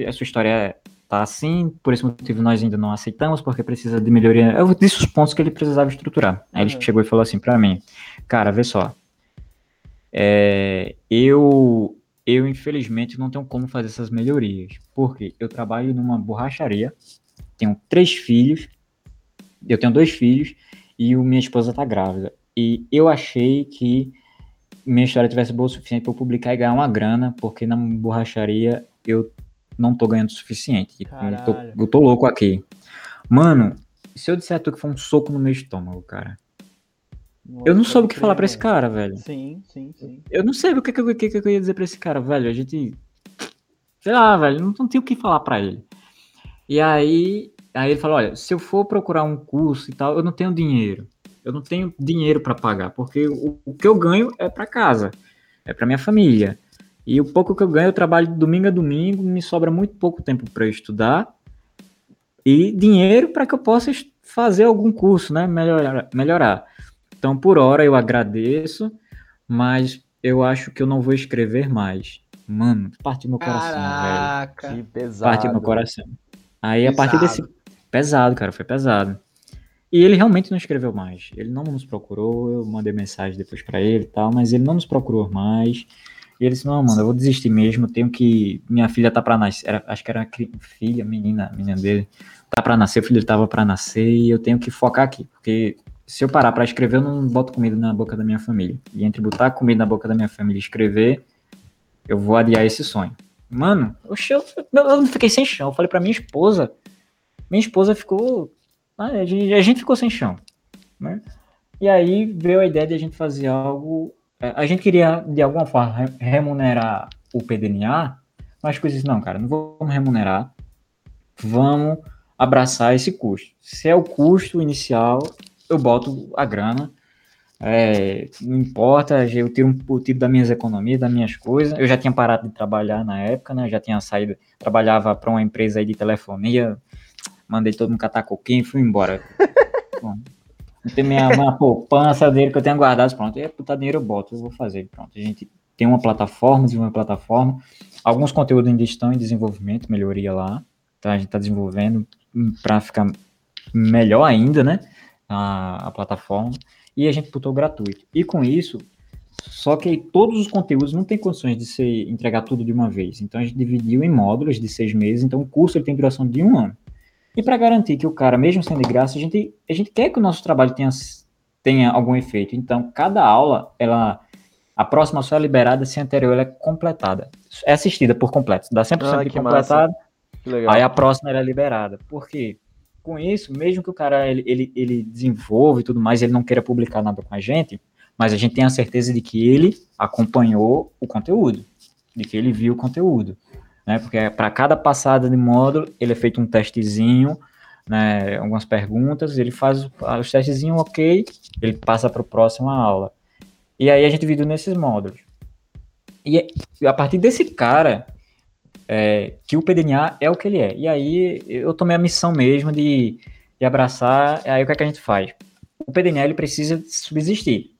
a sua história tá assim, por esse motivo nós ainda não aceitamos, porque precisa de melhoria. Eu disse os pontos que ele precisava estruturar. Aí ele chegou e falou assim para mim, cara, vê só, é, eu, eu infelizmente não tenho como fazer essas melhorias, porque eu trabalho numa borracharia, tenho três filhos, eu tenho dois filhos, e minha esposa tá grávida. E eu achei que minha história tivesse boa o suficiente para eu publicar e ganhar uma grana, porque na borracharia eu não tô ganhando o suficiente. Eu tô, eu tô louco aqui. Mano, se eu disser a tu que foi um soco no meu estômago, cara. Nossa, eu não soube o que falar pra esse cara, velho. Sim, sim, sim. Eu não sei o que, que, que, que eu ia dizer pra esse cara, velho. A gente... Sei lá, velho. Não, não tinha o que falar pra ele. E aí, aí ele falou, olha, se eu for procurar um curso e tal, eu não tenho dinheiro. Eu não tenho dinheiro pra pagar, porque o, o que eu ganho é pra casa. É pra minha família. E o pouco que eu ganho, eu trabalho de domingo a domingo, me sobra muito pouco tempo para eu estudar e dinheiro para que eu possa fazer algum curso, né? Melhorar, melhorar. Então, por hora, eu agradeço, mas eu acho que eu não vou escrever mais. Mano, partiu meu coração, Caraca, velho. Que pesado. Partiu meu coração. Aí, pesado. A partir desse... Pesado, cara, foi pesado. E ele realmente não escreveu mais. Ele não nos procurou, eu mandei mensagem depois para ele e tal, mas ele não nos procurou mais. E ele disse, não, mano, eu vou desistir mesmo, tenho que... Minha filha tá pra nascer, era, acho que era a filha, menina, menina dele, tá pra nascer, o filho dele tava pra nascer, e eu tenho que focar aqui, porque se eu parar pra escrever, eu não boto comida na boca da minha família. E entre botar comida na boca da minha família e escrever, eu vou adiar esse sonho. Mano, eu, eu, eu fiquei sem chão, eu falei pra minha esposa, minha esposa ficou... A gente, a gente ficou sem chão, né? E aí veio a ideia de a gente fazer algo... A gente queria, de alguma forma, remunerar o P D N A, mas coisas não, cara, não vamos remunerar, vamos abraçar esse custo. Se é o custo inicial, eu boto a grana, é, não importa, eu tiro um tiro das minhas economias, das minhas coisas. Eu já tinha parado de trabalhar na época, né? Eu já tinha saído, trabalhava para uma empresa aí de telefonia, mandei todo mundo catar coquinho e fui embora. Bom, tem minha, minha poupança dele que eu tenho guardado, pronto, é puta dinheiro, eu boto, eu vou fazer, pronto. A gente tem uma plataforma, desenvolve uma plataforma, alguns conteúdos ainda estão em desenvolvimento, melhoria lá, tá? A gente tá desenvolvendo para ficar melhor ainda, né, a, a plataforma, e a gente botou gratuito. E com isso, só que todos os conteúdos não tem condições de se entregar tudo de uma vez, então a gente dividiu em módulos de seis meses, então o curso ele tem duração de um ano. E para garantir que o cara, mesmo sendo de graça, a gente, a gente quer que o nosso trabalho tenha, tenha algum efeito. Então, cada aula, ela, A próxima só é liberada se a anterior ela é completada. É assistida por completo. Dá cem por cento ah, de completado. Aí a próxima ela é liberada. Por quê? Com isso, mesmo que o cara ele, ele, ele desenvolva e tudo mais, ele não queira publicar nada com a gente, mas a gente tem a certeza de que ele acompanhou o conteúdo, de que ele viu o conteúdo. Né? Porque para cada passada de módulo, ele é feito um testezinho, né, algumas perguntas, ele faz os testezinhos, ok, ele passa para a próxima aula. E aí a gente vive nesses módulos. E a partir desse cara, é, que o P D N A é o que ele é. E aí eu tomei a missão mesmo de, de abraçar. Aí o que é que a gente faz? O P D N A ele precisa subsistir.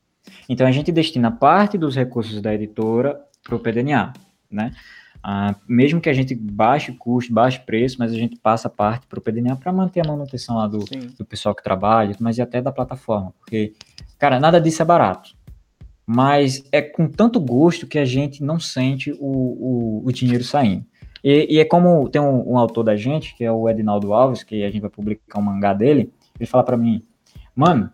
Então a gente destina parte dos recursos da editora para o P D N A. Né? Ah, mesmo que a gente baixe custo, baixe preço, mas a gente passa parte para o P D N A para manter a manutenção lá do, do pessoal que trabalha, mas e até da plataforma. Porque, cara, nada disso é barato. Mas é com tanto gosto que a gente não sente o, o, o dinheiro saindo. E, e é como tem um, um autor da gente, que é o Edinaldo Alves, que a gente vai publicar um mangá dele, ele fala pra mim, mano,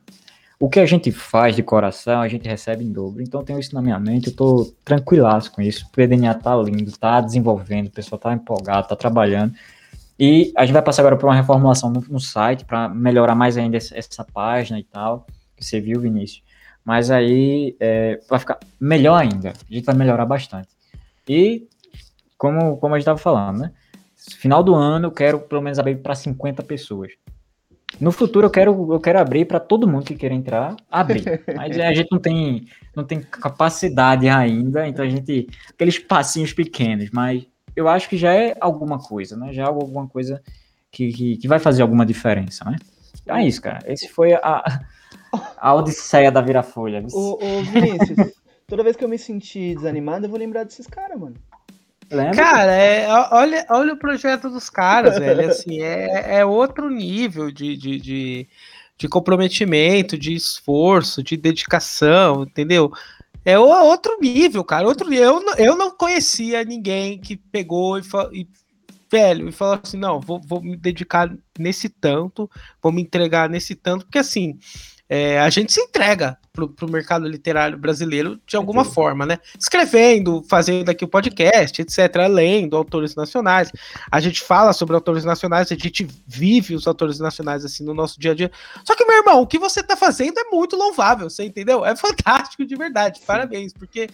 o que a gente faz de coração, a gente recebe em dobro. Então eu tenho isso na minha mente, eu tô tranquilaço com isso, o P D N A tá lindo, tá desenvolvendo, o pessoal tá empolgado, tá trabalhando. E a gente vai passar agora por uma reformulação no, no site, pra melhorar mais ainda essa, essa página e tal, que você viu, Vinícius. Mas aí é, vai ficar melhor ainda. A gente vai melhorar bastante. E, como, como a gente estava falando, né? Final do ano eu quero pelo menos abrir para cinquenta pessoas. No futuro eu quero, eu quero abrir para todo mundo que queira entrar, abrir. Mas a gente não tem, não tem capacidade ainda, então a gente... Aqueles passinhos pequenos, mas eu acho que já é alguma coisa, né? Já é alguma coisa que, que, que vai fazer alguma diferença, né? Então é isso, cara. Esse foi a... A odisseia da Vira-Folha. Ô, ô, Vinícius, toda vez que eu me sentir desanimado, eu vou lembrar desses caras, mano. Lembra? Cara, é, olha, olha o projeto dos caras, velho. Assim, é, é outro nível de, de, de, de comprometimento, de esforço, de dedicação, entendeu? É outro nível, cara. Outro nível. Eu, eu não conhecia ninguém que pegou e, e velho, e falou assim, não, vou, vou me dedicar nesse tanto, vou me entregar nesse tanto, porque assim... É, a gente se entrega pro, pro mercado literário brasileiro de alguma Entendi. forma, né? Escrevendo, fazendo aqui o podcast, etcétera, lendo autores nacionais. A gente fala sobre autores nacionais, a gente vive os autores nacionais assim no nosso dia a dia. Só que, meu irmão, o que você tá fazendo é muito louvável, você entendeu? É fantástico de verdade, Sim. parabéns, porque,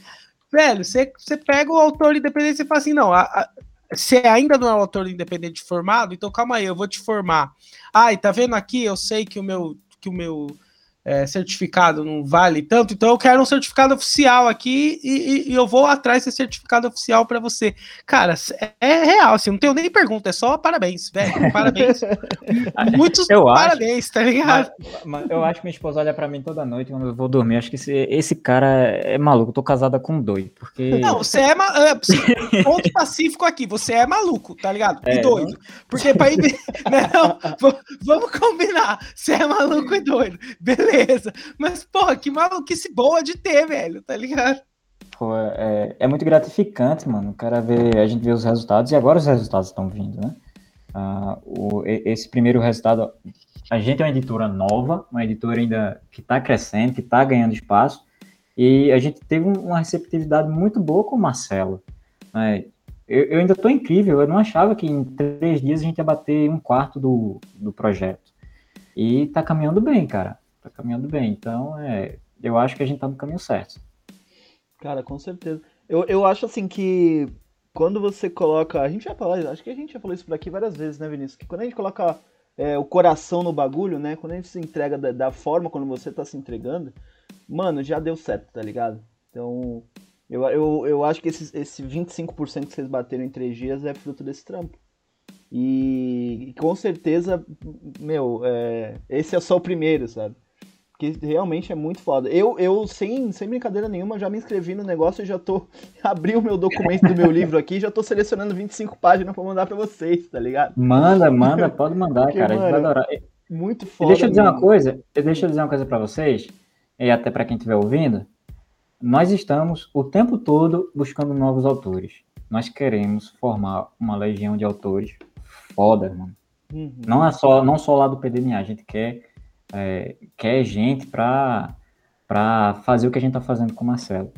velho, você, você pega o autor independente e fala assim, não, a, a, você ainda não é um autor independente formado, então calma aí, eu vou te formar. Ai, tá vendo aqui? Eu sei que o meu... Que o meu É, certificado não vale tanto, então eu quero um certificado oficial aqui e, e, e eu vou atrás desse certificado oficial para você. Cara, é real, assim, não tenho nem pergunta, é só parabéns, velho, parabéns. Muitos eu parabéns, acho, tá ligado? Mas, mas eu acho que minha esposa olha pra mim toda noite quando eu vou dormir, acho que esse, esse cara é maluco, eu tô casada com dois, porque... Não, você é maluco, ponto pacífico aqui, você é maluco, tá ligado? E é, doido, não? Porque pra ir... Não, vamos combinar, você é maluco e doido, beleza? Beleza, mas porra, que maluquice boa de ter, velho, tá ligado? Pô, é, é muito gratificante, mano, o cara vê, a gente vê os resultados, e agora os resultados estão vindo, né? Ah, o, esse primeiro resultado, a gente é uma editora nova, uma editora ainda que tá crescendo, que tá ganhando espaço, e a gente teve uma receptividade muito boa com o Marcelo, né? eu, eu ainda tô incrível, eu não achava que em três dias a gente ia bater um quarto do, do projeto, e tá caminhando bem, cara. Tá caminhando bem, então é, eu acho que a gente tá no caminho certo. Cara, com certeza. Eu, eu acho assim que quando você coloca... A gente já falou, acho que a gente já falou isso por aqui várias vezes, né, Vinícius? Que quando a gente coloca é, o coração no bagulho, né? Quando a gente se entrega da, da forma, quando você tá se entregando, mano, já deu certo, tá ligado? Então, eu, eu, eu acho que esses, esse vinte e cinco por cento que vocês bateram em três dias é fruto desse trampo. E, e com certeza, meu, é, esse é só o primeiro, sabe? Que realmente é muito foda. Eu, eu sem, sem brincadeira nenhuma, já me inscrevi no negócio e já tô... Abri o meu documento do meu livro aqui, já tô selecionando vinte e cinco páginas pra mandar pra vocês, tá ligado? Manda, manda, pode mandar, porque, cara. Mano, a gente vai adorar. Muito foda. Deixa eu dizer mesmo. uma coisa, deixa eu dizer uma coisa pra vocês, e até pra quem estiver ouvindo, nós estamos o tempo todo buscando novos autores. Nós queremos formar uma legião de autores foda, mano. Uhum. Não é só, não só lá do P D N A, a gente quer... É, quer gente para fazer o que a gente tá fazendo com o Marcelo.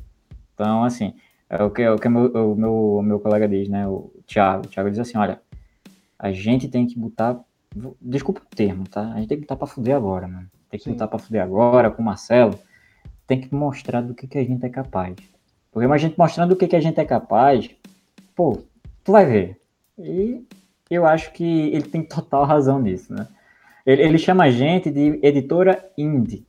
Então, assim, é o que, é o que meu, o meu, meu colega diz, né? O Thiago. O Thiago diz assim, olha, a gente tem que botar... Desculpa o termo, tá? A gente tem que botar pra fuder agora, mano. Tem que Sim. botar pra fuder agora com o Marcelo. Tem que mostrar do que, que a gente é capaz. Porque a gente mostrando do que, que a gente é capaz, pô, tu vai ver. E eu acho que ele tem total razão nisso, né? Ele, ele chama a gente de editora indie.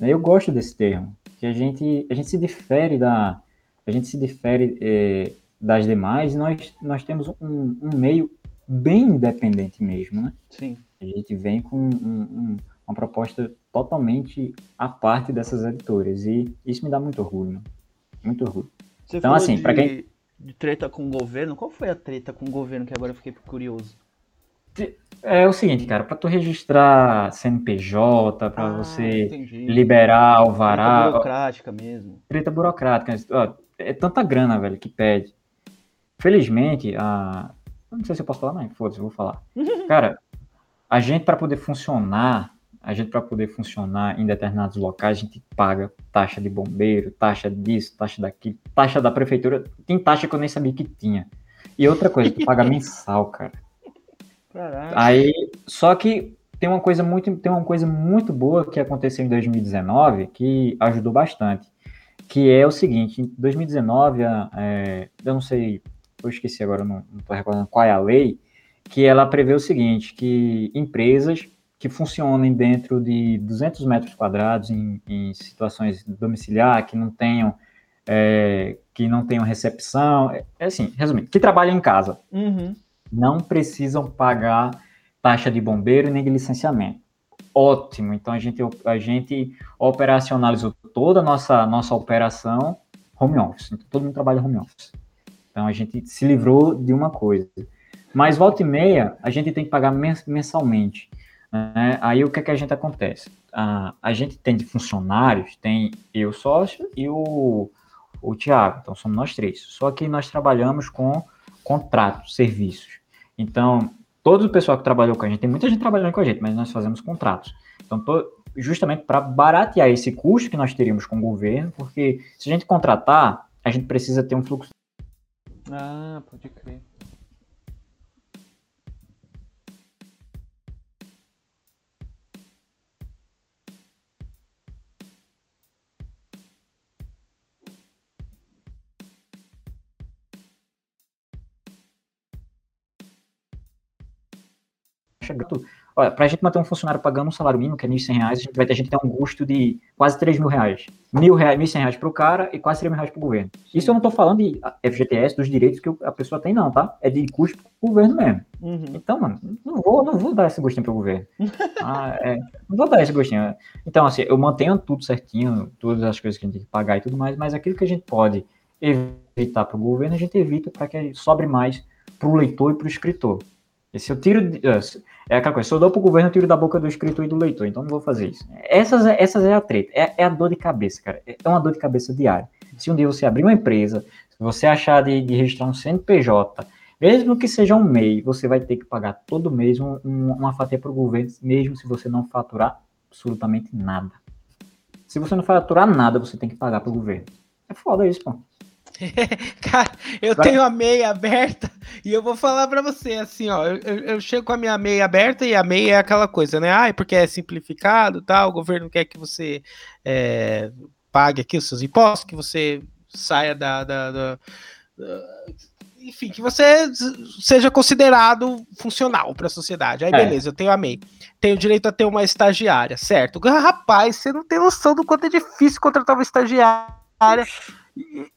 Eu gosto desse termo, que a gente, a gente se difere, da, a gente se difere eh, das demais, e nós, nós temos um, um meio bem independente mesmo, né? Sim. A gente vem com um, um, uma proposta totalmente à parte dessas editoras, e isso me dá muito orgulho, né? Muito orgulho. Você então, falou assim, de, pra quem... de treta com o governo, qual foi a treta com o governo que agora eu fiquei curioso? É o seguinte, cara, pra tu registrar C N P J, pra ah, você entendi. liberar alvará... Treta burocrática mesmo. Treta burocrática. Ó, é tanta grana, velho, que pede. Felizmente, a... não sei se eu posso falar, não, foda-se, eu vou falar. Cara, a gente pra poder funcionar, a gente pra poder funcionar em determinados locais, a gente paga taxa de bombeiro, taxa disso, taxa daquilo, taxa da prefeitura. Tem taxa que eu nem sabia que tinha. E outra coisa, tu paga mensal, cara. Caraca. Aí, só que tem uma coisa muito, tem uma coisa muito boa que aconteceu em dois mil e dezenove que ajudou bastante, que é o seguinte, em dois mil e dezenove, é, eu não sei, eu esqueci agora, não estou recordando qual é a lei, que ela prevê o seguinte, que empresas que funcionem dentro de duzentos metros quadrados em, em situações domiciliar, que não tenham é, que não tenham recepção, é assim, resumindo, que trabalhem em casa. Uhum. Não precisam pagar taxa de bombeiro nem de licenciamento. Ótimo, então a gente, a gente operacionalizou toda a nossa, nossa operação home office, então todo mundo trabalha home office. Então a gente se livrou de uma coisa. Mas volta e meia, a gente tem que pagar mensalmente, né? Aí o que é que a gente acontece? A, a gente tem de funcionários, tem eu sócio e o, o Thiago, então somos nós três. Só que nós trabalhamos com contratos, serviços. Então, todo o pessoal que trabalhou com a gente, tem muita gente trabalhando com a gente, mas nós fazemos contratos. Então, tô, justamente para baratear esse custo que nós teríamos com o governo, porque se a gente contratar, a gente precisa ter um fluxo. Ah, pode crer. Olha, pra gente manter um funcionário pagando um salário mínimo, que é mil e cem reais, a gente vai ter, a gente tem um custo de quase três mil reais. mil reais, mil e cem reais pro cara e quase três mil reais pro governo. Isso eu não tô falando de F G T S, dos direitos que a pessoa tem não, tá? É de custo pro governo mesmo. Uhum. Então, mano, não vou, não vou dar esse gostinho pro governo. Ah, é, não vou dar esse gostinho. Então, assim, eu mantenho tudo certinho, todas as coisas que a gente tem que pagar e tudo mais, mas aquilo que a gente pode evitar pro governo, a gente evita para que sobre mais pro leitor e pro escritor. E se eu tiro... É aquela coisa, se eu dou pro governo, eu tiro da boca do escritor e do leitor, então não vou fazer isso. Essas, essas é a treta, é, é a dor de cabeça, cara. É uma dor de cabeça diária. Se um dia você abrir uma empresa, se você achar de, de registrar um C N P J, mesmo que seja um M E I, você vai ter que pagar todo mês um, um, uma fatia pro governo, mesmo se você não faturar absolutamente nada. Se você não faturar nada, você tem que pagar pro governo. É foda isso, pô. Cara, eu Vai. tenho a meia aberta e eu vou falar pra você assim, ó, eu, eu chego com a minha meia aberta e a meia é aquela coisa, né? Ah, porque é simplificado, tá? O governo quer que você é, pague aqui os seus impostos, que você saia da, da, da, da... Enfim, que você seja considerado funcional pra sociedade. Aí, é. beleza, eu tenho a meia. Tenho direito a ter uma estagiária, certo? Rapaz, você não tem noção do quanto é difícil contratar uma estagiária...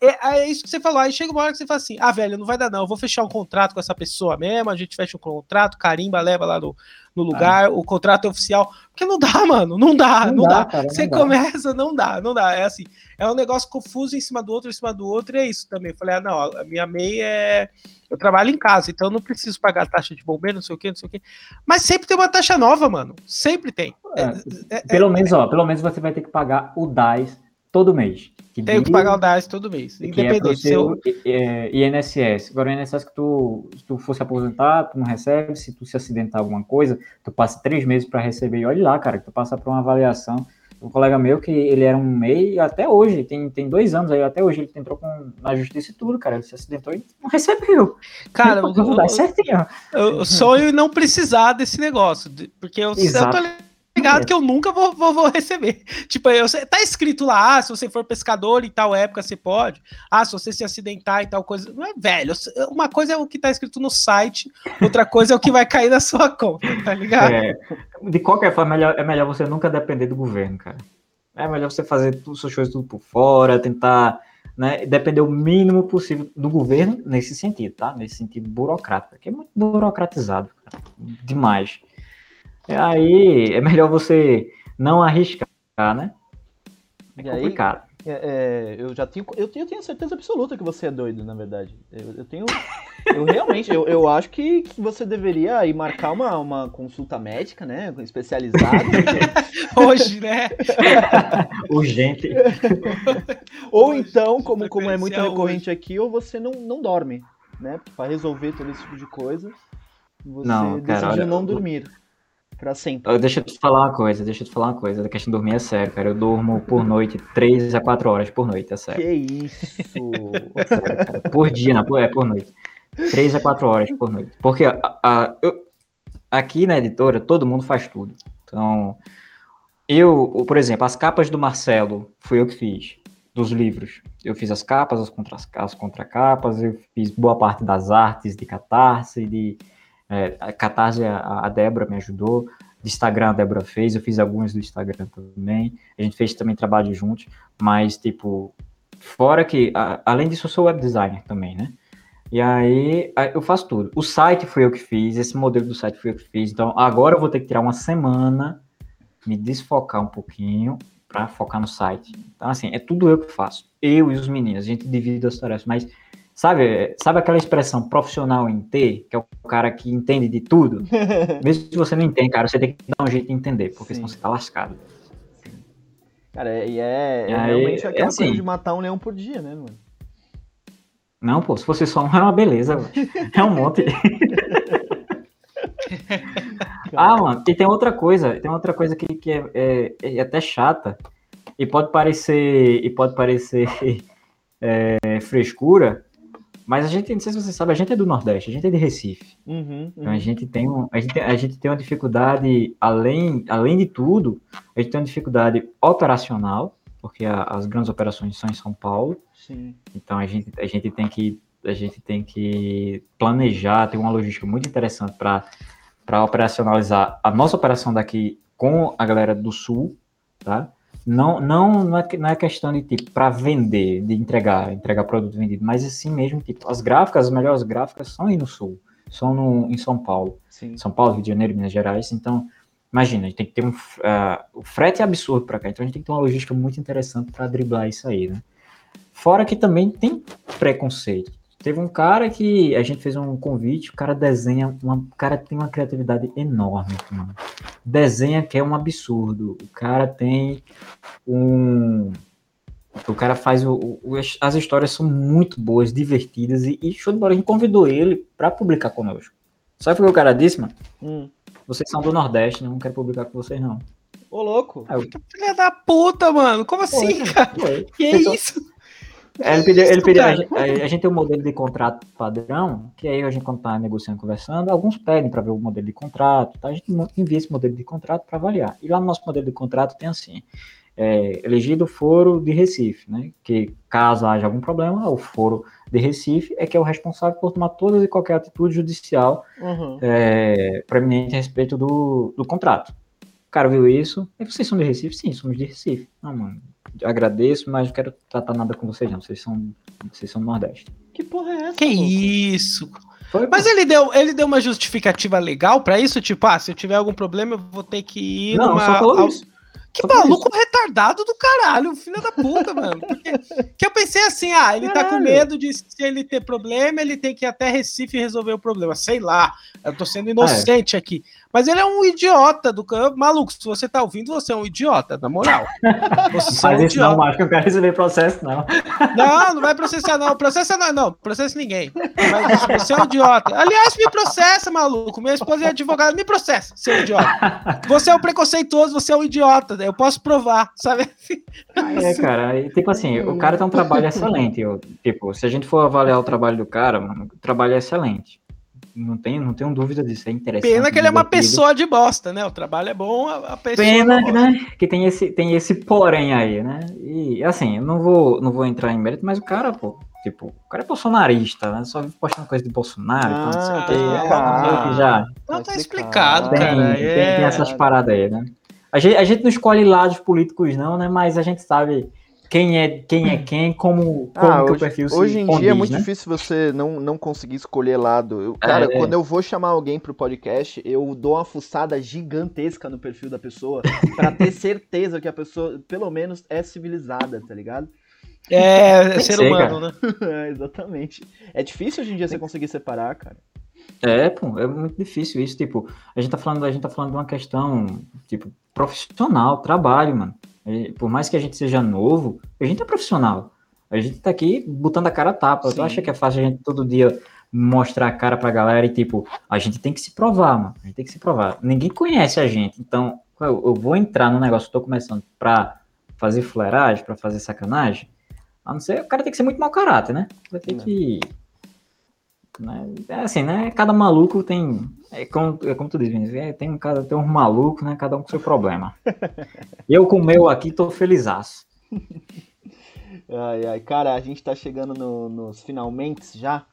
É, é isso que você falou, aí chega uma hora que você fala assim, ah, velho, não vai dar não, eu vou fechar um contrato com essa pessoa mesmo, a gente fecha um contrato, carimba, leva lá no, no lugar, ah. o contrato é oficial, porque não dá, mano, não dá, não, não dá, dá. Cara, você não começa, dá. não dá, não dá, é assim, é um negócio confuso em cima do outro, em cima do outro, e é isso também, eu falei, ah, não, a minha M E I é, eu trabalho em casa, então eu não preciso pagar taxa de bombeiro, não sei o que, não sei o que, mas sempre tem uma taxa nova, mano, sempre tem. É, é, pelo é, menos, é, ó, pelo menos você vai ter que pagar o D A S todo mês. Que Tenho diz, que pagar o D A S todo mês, independente. Que é seu, é, I N S S. Agora, o I N S S que tu, se tu fosse aposentar, tu não recebe. Se tu se acidentar alguma coisa, tu passa três meses para receber. E olha lá, cara, que tu passa por uma avaliação. um colega meu que ele era um M E I até hoje, tem, tem dois anos aí, até hoje ele entrou com, na justiça e tudo, cara, ele se acidentou e não recebeu. Cara, eu, eu, eu, certinho. Eu, eu sonho não precisar desse negócio, porque eu, eu tô ligado que eu nunca vou, vou, vou receber. Tipo, eu, tá escrito lá, ah, se você for pescador em tal época você pode, ah, se você se acidentar e tal coisa, não é, velho, uma coisa é o que tá escrito no site, outra coisa é o que vai cair na sua conta, tá ligado? É, de qualquer forma, é melhor, é melhor você nunca depender do governo, cara. É melhor você fazer tudo, suas coisas tudo por fora, tentar, né, depender o mínimo possível do governo nesse sentido, tá? Nesse sentido burocrático, que é muito burocratizado, cara, demais. E aí, é melhor você não arriscar, né? É complicado. Aí, é, é, eu já tenho, eu tenho, eu tenho certeza absoluta que você é doido, na verdade. Eu, eu tenho, eu realmente, eu, eu acho que, que você deveria ir marcar uma, uma consulta médica, né? Especializada. Porque... Hoje, né? Urgente. Ou então, como, como é muito recorrente aqui, ou você não, não dorme, né? Para resolver todo esse tipo de coisa, você não, cara, decide olha, não dormir. Pra sempre. Deixa eu te falar uma coisa, deixa eu te falar uma coisa. A questão de dormir é sério, cara. Eu durmo por noite três a quatro horas por noite, é sério. Que isso! É sério, cara. Por dia, não, é por noite. três a quatro horas por noite. Porque a, a, eu, aqui na editora, todo mundo faz tudo. Então, eu, por exemplo, as capas do Marcelo, fui eu que fiz, dos livros. Eu fiz as capas, as, contra, as contracapas, eu fiz boa parte das artes de Catarse, de... É, a Catarse, a, a Débora me ajudou, do Instagram a Débora fez, eu fiz alguns do Instagram também, a gente fez também trabalho juntos, mas, tipo, fora que, a, além disso, eu sou web designer também, né? E aí, a, eu faço tudo. O site foi eu que fiz, esse modelo do site foi eu que fiz, então agora eu vou ter que tirar uma semana, me desfocar um pouquinho pra focar no site. Então, assim, é tudo eu que faço, eu e os meninos, a gente divide as tarefas, mas... Sabe, sabe aquela expressão profissional em T, que é o cara que entende de tudo? Mesmo se você não entende, cara, você tem que dar um jeito de entender, porque Sim. senão você tá lascado. Cara, e é, é realmente é, aquela é assim. Coisa de matar um leão por dia, né, mano? Não, pô, se fosse só um, é uma beleza, mano. É um monte. Ah, mano, e tem outra coisa, tem outra coisa que, que é, é, é até chata, e pode parecer, e pode parecer é, frescura, mas a gente, não sei se você sabe, a gente é do Nordeste, a gente é de Recife. Uhum, uhum. Então a gente tem um, a gente, a gente tem uma dificuldade, além, além de tudo, a gente tem uma dificuldade operacional, porque a, as grandes operações são em São Paulo. Sim. Então a gente, a gente tem que, a gente tem que planejar, tem uma logística muito interessante para operacionalizar a nossa operação daqui com a galera do Sul, tá? Não, não, não, é, não é questão de, tipo, para vender, de entregar, entregar produto vendido, mas assim mesmo, tipo, as gráficas, as melhores gráficas são aí no Sul, são no, em São Paulo. Sim. São Paulo, Rio de Janeiro, Minas Gerais, então, imagina, a gente tem que ter um... Uh, o frete é absurdo para cá, então a gente tem que ter uma logística muito interessante para driblar isso aí, né? Fora que também tem preconceito. Teve um cara que a gente fez um convite, o cara desenha, uma, o cara tem uma criatividade enorme, mano. Desenha que é um absurdo. O cara tem um... O cara faz... O, o, as histórias são muito boas, divertidas, e, e show de bola, a gente convidou ele pra publicar conosco. Sabe o que o cara disse, mano? Hum. Vocês são do Nordeste, né? Não quero publicar com vocês, não. Ô, louco! Eu... Filha da puta, mano! Como assim, Oi, cara? Foi. Que é então... isso? Ele pediu, ele pediu, a, gente, a gente tem um modelo de contrato padrão, que aí a gente, quando está negociando, conversando, alguns pedem para ver o modelo de contrato, tá? A gente envia esse modelo de contrato para avaliar. E lá no nosso modelo de contrato tem assim, é, elegido o foro de Recife, né? Que caso haja algum problema, o foro de Recife é que é o responsável por tomar todas e qualquer atitude judicial uhum. é, preeminente a respeito do, do contrato. O cara viu isso, e vocês são de Recife? Sim, somos de Recife. Não, mano, agradeço, mas não quero tratar nada com vocês, não. Vocês são, vocês são do Nordeste. Que porra é essa? Que louco? Isso? Foi, mas ele deu, ele deu uma justificativa legal pra isso? Tipo, ah, se eu tiver algum problema, eu vou ter que ir não, numa... Só falou isso. Que só maluco isso. Retardado do caralho, filho da puta, mano. Porque, que eu pensei assim, ah, ele caralho. Tá com medo de se ele ter problema, ele tem que ir até Recife resolver o problema. Sei lá, eu tô sendo inocente ah, é. aqui. Mas ele é um idiota do campo. Maluco, se você tá ouvindo, você é um idiota, na moral. Você Mas é um isso idiota. Não, Marcos, eu não quero receber processo, não. Não, não vai processar, não. Processa não, não. Processa ninguém. Mas você é um idiota. Aliás, me processa, maluco. Minha esposa é advogada. Me processa, seu idiota. Você é um preconceituoso, você é um idiota. Eu posso provar, sabe? Aí é, cara. E, tipo assim, o cara tem um trabalho excelente. Eu, tipo, se a gente for avaliar o trabalho do cara, mano, o trabalho é excelente. Não tenho, não tenho dúvida disso, é interessante. Pena que ele é uma pessoa de bosta, né? O trabalho é bom, a pessoa Pena, é né? Que tem esse, tem esse porém aí, né? E, assim, eu não vou, não vou entrar em mérito, mas o cara, pô, tipo, o cara é bolsonarista, né? Só vive postando coisa de Bolsonaro, ah, então não sei o que. Cara, não, já, não tá explicado, tem, cara. Tem, é. tem essas paradas aí, né? A gente, a gente não escolhe lados políticos, não, né? Mas a gente sabe... Quem é quem, é quem como, como ah, hoje, o perfil se Hoje em condiz, dia é muito né? difícil você não, não conseguir escolher lado. Eu, cara, é, é. quando eu vou chamar alguém pro podcast, eu dou uma fuçada gigantesca no perfil da pessoa pra ter certeza que a pessoa, pelo menos, é civilizada, tá ligado? É, é ser sei, humano, cara. Né? É, exatamente. É difícil hoje em dia você conseguir separar, cara. É, pô, é muito difícil isso. Tipo, a gente tá falando, a gente tá falando de uma questão, tipo, profissional, trabalho, mano. Por mais que a gente seja novo, a gente é profissional. A gente tá aqui botando a cara a tapa. Sim. Tu acha que é fácil a gente todo dia mostrar a cara pra galera e tipo, a gente tem que se provar, mano. A gente tem que se provar. Ninguém conhece a gente. Então, eu vou entrar no negócio, eu tô começando pra fazer fleragem, pra fazer sacanagem. A não ser, o cara tem que ser muito mau caráter, né? Vai ter que... É assim, né? Cada maluco tem. É como, é como tu diz, Vinícius, é, tem, um, tem um maluco, né? Cada um com seu problema. Eu com o meu aqui tô felizaço. Ai, ai, cara, a gente tá chegando no, nos finalmente já.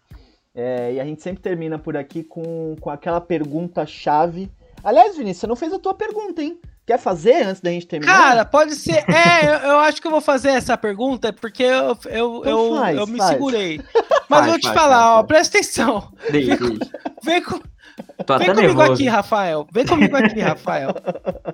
É, e a gente sempre termina por aqui com, com aquela pergunta-chave. Aliás, Vinícius, você não fez a tua pergunta, hein? Quer fazer antes da gente terminar? Cara, pode ser. É, eu, eu acho que eu vou fazer essa pergunta porque eu, eu, então eu, faz, eu me faz. segurei. Mas faz, vou te faz, falar, faz, ó, faz. presta atenção. Vem, com, vem, com, vem comigo nervoso. aqui, Rafael. Vem comigo aqui, Rafael.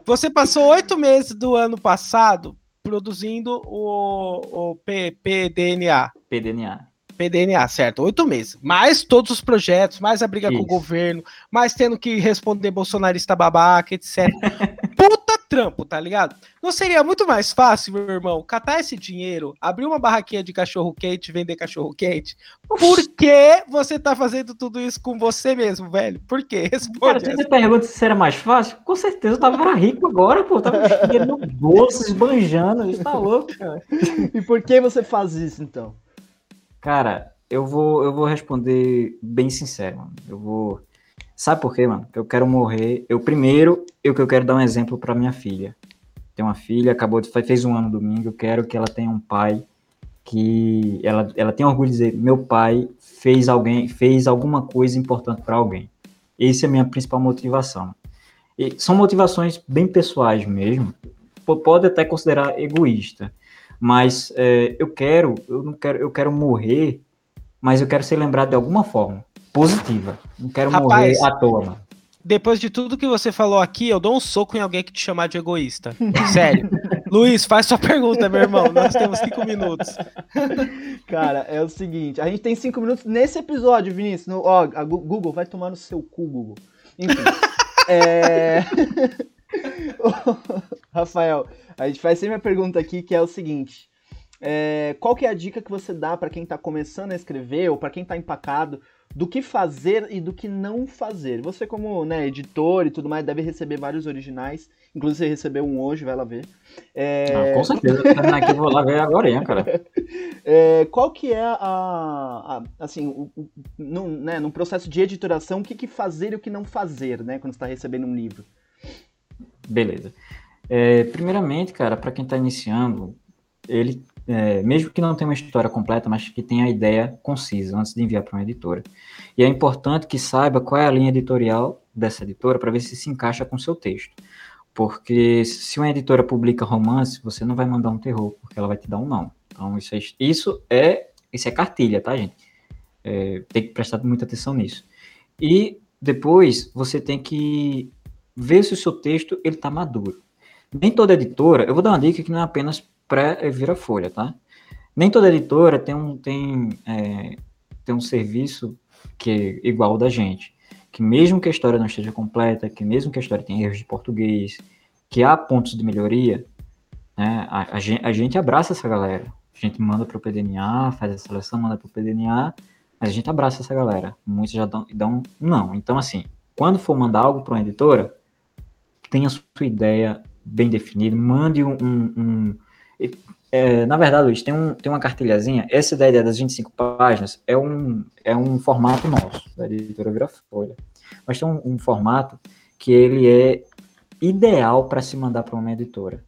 Você passou oito meses do ano passado produzindo o, o P D N A. P D N A. P D N A, certo, oito meses, mais todos os projetos, mais a briga Isso. com o governo, mais tendo que responder bolsonarista babaca, etcétera. Puta trampo, tá ligado? Não seria muito mais fácil, meu irmão, catar esse dinheiro, abrir uma barraquinha de cachorro-quente, vender cachorro-quente? Por que você tá fazendo tudo isso com você mesmo, velho? Por quê? Responde. Cara, se você pergunta se era mais fácil, com certeza eu tava rico agora, pô, eu tava dinheiro no bolso, esbanjando, isso tá louco, cara. E por que você faz isso, então? Cara, eu vou, eu vou responder bem sincero, mano. Eu vou... Sabe por quê, mano? Que eu quero morrer... Eu primeiro, eu que eu quero dar um exemplo pra minha filha. Tem uma filha, acabou de... Fez um ano domingo, eu quero que ela tenha um pai que... Ela, ela tenha orgulho de dizer, meu pai fez, alguém, fez alguma coisa importante pra alguém. Essa é a minha principal motivação. E são motivações bem pessoais mesmo. Pode até considerar egoísta. Mas é, eu quero, eu não quero, eu quero morrer, mas eu quero ser lembrado de alguma forma positiva. Não quero Rapaz, morrer à toa, mano. Depois de tudo que você falou aqui, eu dou um soco em alguém que te chamar de egoísta. Sério. Luiz, faz sua pergunta, meu irmão. Nós temos cinco minutos. Cara, é o seguinte, a gente tem cinco minutos nesse episódio, Vinícius. No, ó, a Google vai tomar no seu cu, Google. Enfim. é... Rafael, a gente faz sempre a pergunta aqui, que é o seguinte, é, qual que é a dica que você dá para quem tá começando a escrever ou para quem tá empacado do que fazer e do que não fazer? Você como, né, editor e tudo mais deve receber vários originais, inclusive você recebeu um hoje, vai lá ver. É... Ah, com certeza, eu vou lá ver agora, hein, cara. É, qual que é a, a assim, o, o, no, né, num processo de editoração, o que, que fazer e o que não fazer, né, quando você tá recebendo um livro? Beleza. É, primeiramente, cara, para quem está iniciando, ele, é, mesmo que não tenha uma história completa, mas que tenha a ideia concisa antes de enviar para uma editora. E é importante que saiba qual é a linha editorial dessa editora para ver se se encaixa com o seu texto. Porque se uma editora publica romance, você não vai mandar um terror, porque ela vai te dar um não. Então, isso é, isso é, isso é cartilha, tá, gente? É, tem que prestar muita atenção nisso. E depois, você tem que ver se o seu texto ele está maduro. Nem toda editora, eu vou dar uma dica que não é apenas pré-vira-folha, tá? Nem toda editora tem um, tem, é, tem um serviço que é igual ao da gente, que mesmo que a história não esteja completa, que mesmo que a história tenha erros de português, que há pontos de melhoria, né, a, a, gente, a gente abraça essa galera. A gente manda para o P D N A, faz a seleção, manda para o P D N A, mas a gente abraça essa galera. Muitos já dão, dão não. Então, assim, quando for mandar algo para uma editora, tenha a sua ideia bem definida, mande um... um, um é, na verdade, Luiz, tem, um, tem uma cartilhazinha, essa da ideia das vinte e cinco páginas é um, é um formato nosso, da editora Vira-Folha. Mas tem um, um formato que ele é ideal para se mandar para uma editora.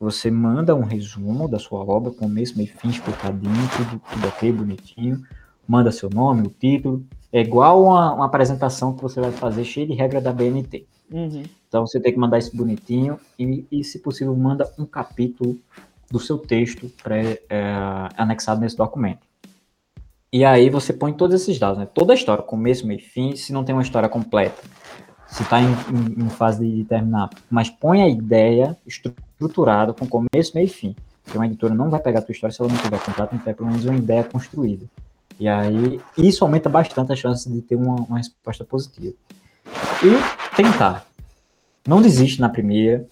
Você manda um resumo da sua obra, começo, meio, fim, explicadinho, tudo, tudo ok, bonitinho. Manda seu nome, o título. É igual uma, uma apresentação que você vai fazer cheia de regra da B N T. Uhum. Então, você tem que mandar isso bonitinho e, e, se possível, manda um capítulo do seu texto pré, é, anexado nesse documento. E aí você põe todos esses dados, né? Toda a história, começo, meio, fim, se não tem uma história completa, se está em, em, em fase de terminar. Mas põe a ideia estruturada, estruturado, com começo, meio e fim. Porque uma editora não vai pegar a tua história se ela não tiver contrato, não tiver pelo menos uma ideia construída. E aí, isso aumenta bastante a chance de ter uma, uma resposta positiva. E tentar. Não desiste na primeira.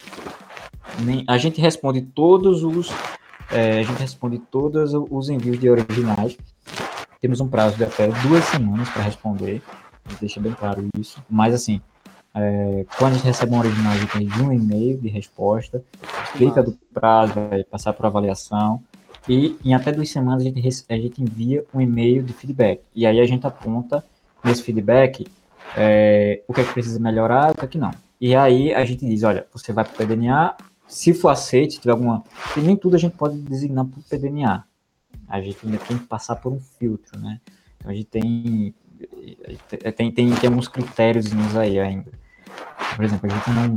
Nem, a gente responde todos os... É, a gente responde todos os envios de originais. Temos um prazo de até duas semanas para responder. Deixa bem claro isso. Mas, assim... É, quando a gente recebe um original, a gente tem um e-mail de resposta, explica do prazo, vai passar por avaliação, e em até duas semanas a gente, a gente envia um e-mail de feedback. E aí a gente aponta nesse feedback é, o que é que precisa melhorar, o que é que não. E aí a gente diz, olha, você vai para o P D N A, se for aceito, se tiver alguma... E nem tudo a gente pode designar para o P D N A. A gente ainda tem que passar por um filtro, né? Então a gente tem, tem, tem, tem alguns critériozinhos aí ainda. Por exemplo, a gente não,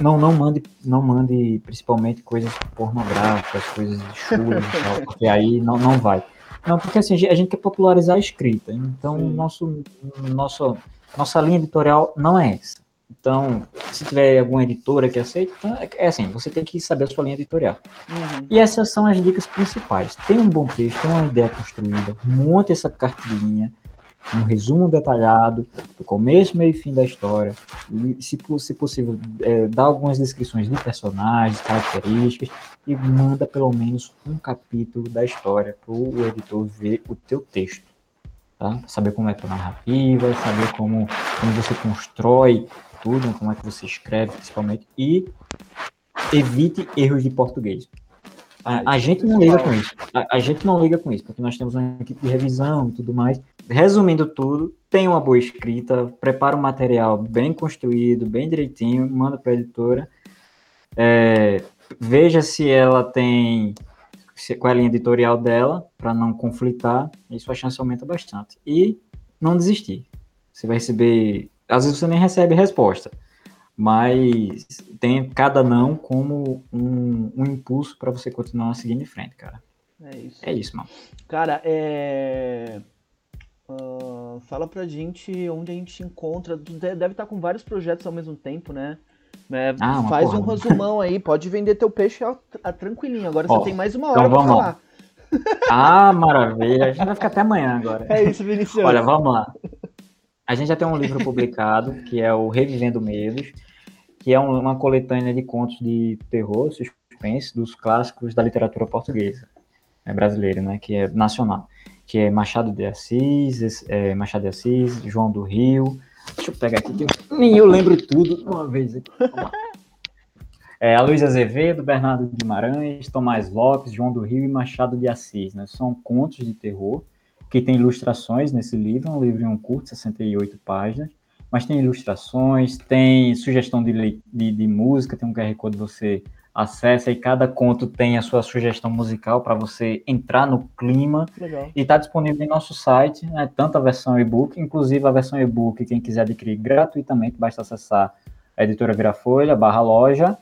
não, não, mande, não mande principalmente coisas pornográficas, coisas de chuva e tal, porque aí não, não vai. Não, porque assim, a gente quer popularizar a escrita, então nosso, nosso, nossa linha editorial não é essa. Então, se tiver alguma editora que aceita, é assim, você tem que saber a sua linha editorial. Uhum. E essas são as dicas principais. Tem um bom texto, tem uma ideia construída, monte essa cartilhinha, um resumo detalhado do começo, meio e fim da história, e, se, se possível, é, dá algumas descrições de personagens, características, e manda pelo menos um capítulo da história para o editor ver o teu texto, tá? Saber como é a tua narrativa, saber como, como você constrói tudo, como é que você escreve, principalmente, e evite erros de português. A, a gente não liga com isso, a, a gente não liga com isso, porque nós temos uma equipe de revisão e tudo mais. Resumindo tudo, tem uma boa escrita, prepara um material bem construído, bem direitinho, manda para a editora, é, veja se ela tem, se, qual é a linha editorial dela, para não conflitar, e sua chance aumenta bastante. E não desistir, você vai receber, às vezes você nem recebe resposta, mas tem cada não como um, um impulso para você continuar seguindo em frente, cara. É isso. É isso, mano. Cara, é... Uh, fala pra gente onde a gente te encontra. Deve estar com vários projetos ao mesmo tempo, né? É, ah, faz porra. Um resumão aí, pode vender teu peixe a, a tranquilinho. Agora ó, você tem mais uma hora então pra falar. Lá. Ah, maravilha. A gente vai ficar até amanhã agora. É isso, Vinícius. Olha, vamos lá. A gente já tem um livro publicado, que é o Revivendo Medos, que é uma coletânea de contos de terror, suspense, dos clássicos da literatura portuguesa, é brasileira, né, que é nacional, que é Machado de Assis, é, Machado de Assis, João do Rio, deixa eu pegar aqui, que eu, nem eu lembro tudo uma vez aqui. É, Aluísio Azevedo, Bernardo Guimarães, Tomás Lopes, João do Rio e Machado de Assis, né, são contos de terror, que tem ilustrações nesse livro, um livro um curto, sessenta e oito páginas, mas tem ilustrações, tem sugestão de, de, de música, tem um Q R Code que você acessa, e cada conto tem a sua sugestão musical para você entrar no clima. Legal. E está disponível em nosso site, né, tanto a versão e-book, inclusive a versão e-book, quem quiser adquirir gratuitamente, basta acessar a editora Vira-Folha, barra loja,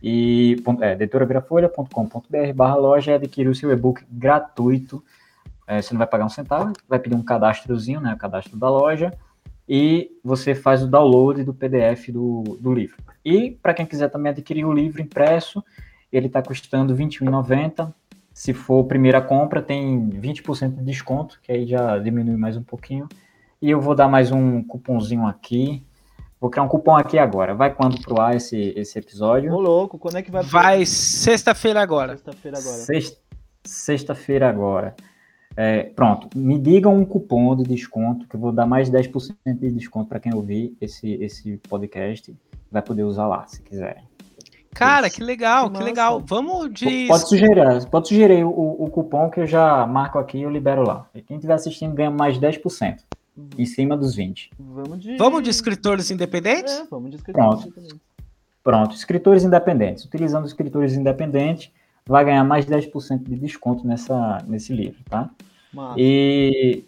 e é, editora vira folha ponto com ponto b r, barra loja, e adquirir o seu e-book gratuito. É, você não vai pagar um centavo, vai pedir um cadastrozinho, né, o cadastro da loja, e você faz o download do P D F do, do livro. E para quem quiser também adquirir o livro impresso, ele está custando vinte e um reais e noventa centavos. Se for primeira compra, tem vinte por cento de desconto, que aí já diminui mais um pouquinho. E E eu vou dar mais um cupomzinho aqui. Vou criar um cupom aqui agora. Vai quando pro ar esse, esse episódio? Ô, louco, quando é que vai? Vai sexta-feira agora. Sexta-feira agora. Sexta, sexta-feira agora. É, pronto, me digam um cupom de desconto, que eu vou dar mais dez por cento de desconto para quem ouvir esse, esse podcast. Vai poder usar lá, se quiser. Cara, que legal, que, que legal. Vamos de... Pode sugerir, pode sugerir o, o cupom que eu já marco aqui e eu libero lá. E quem estiver assistindo ganha mais dez por cento. Uhum. Em cima dos vinte. Vamos de, vamos de escritores independentes? É, vamos de escritores Pronto. independentes. Pronto, escritores independentes. Utilizando escritores independentes, vai ganhar mais dez por cento de desconto nessa, nesse livro, tá? E,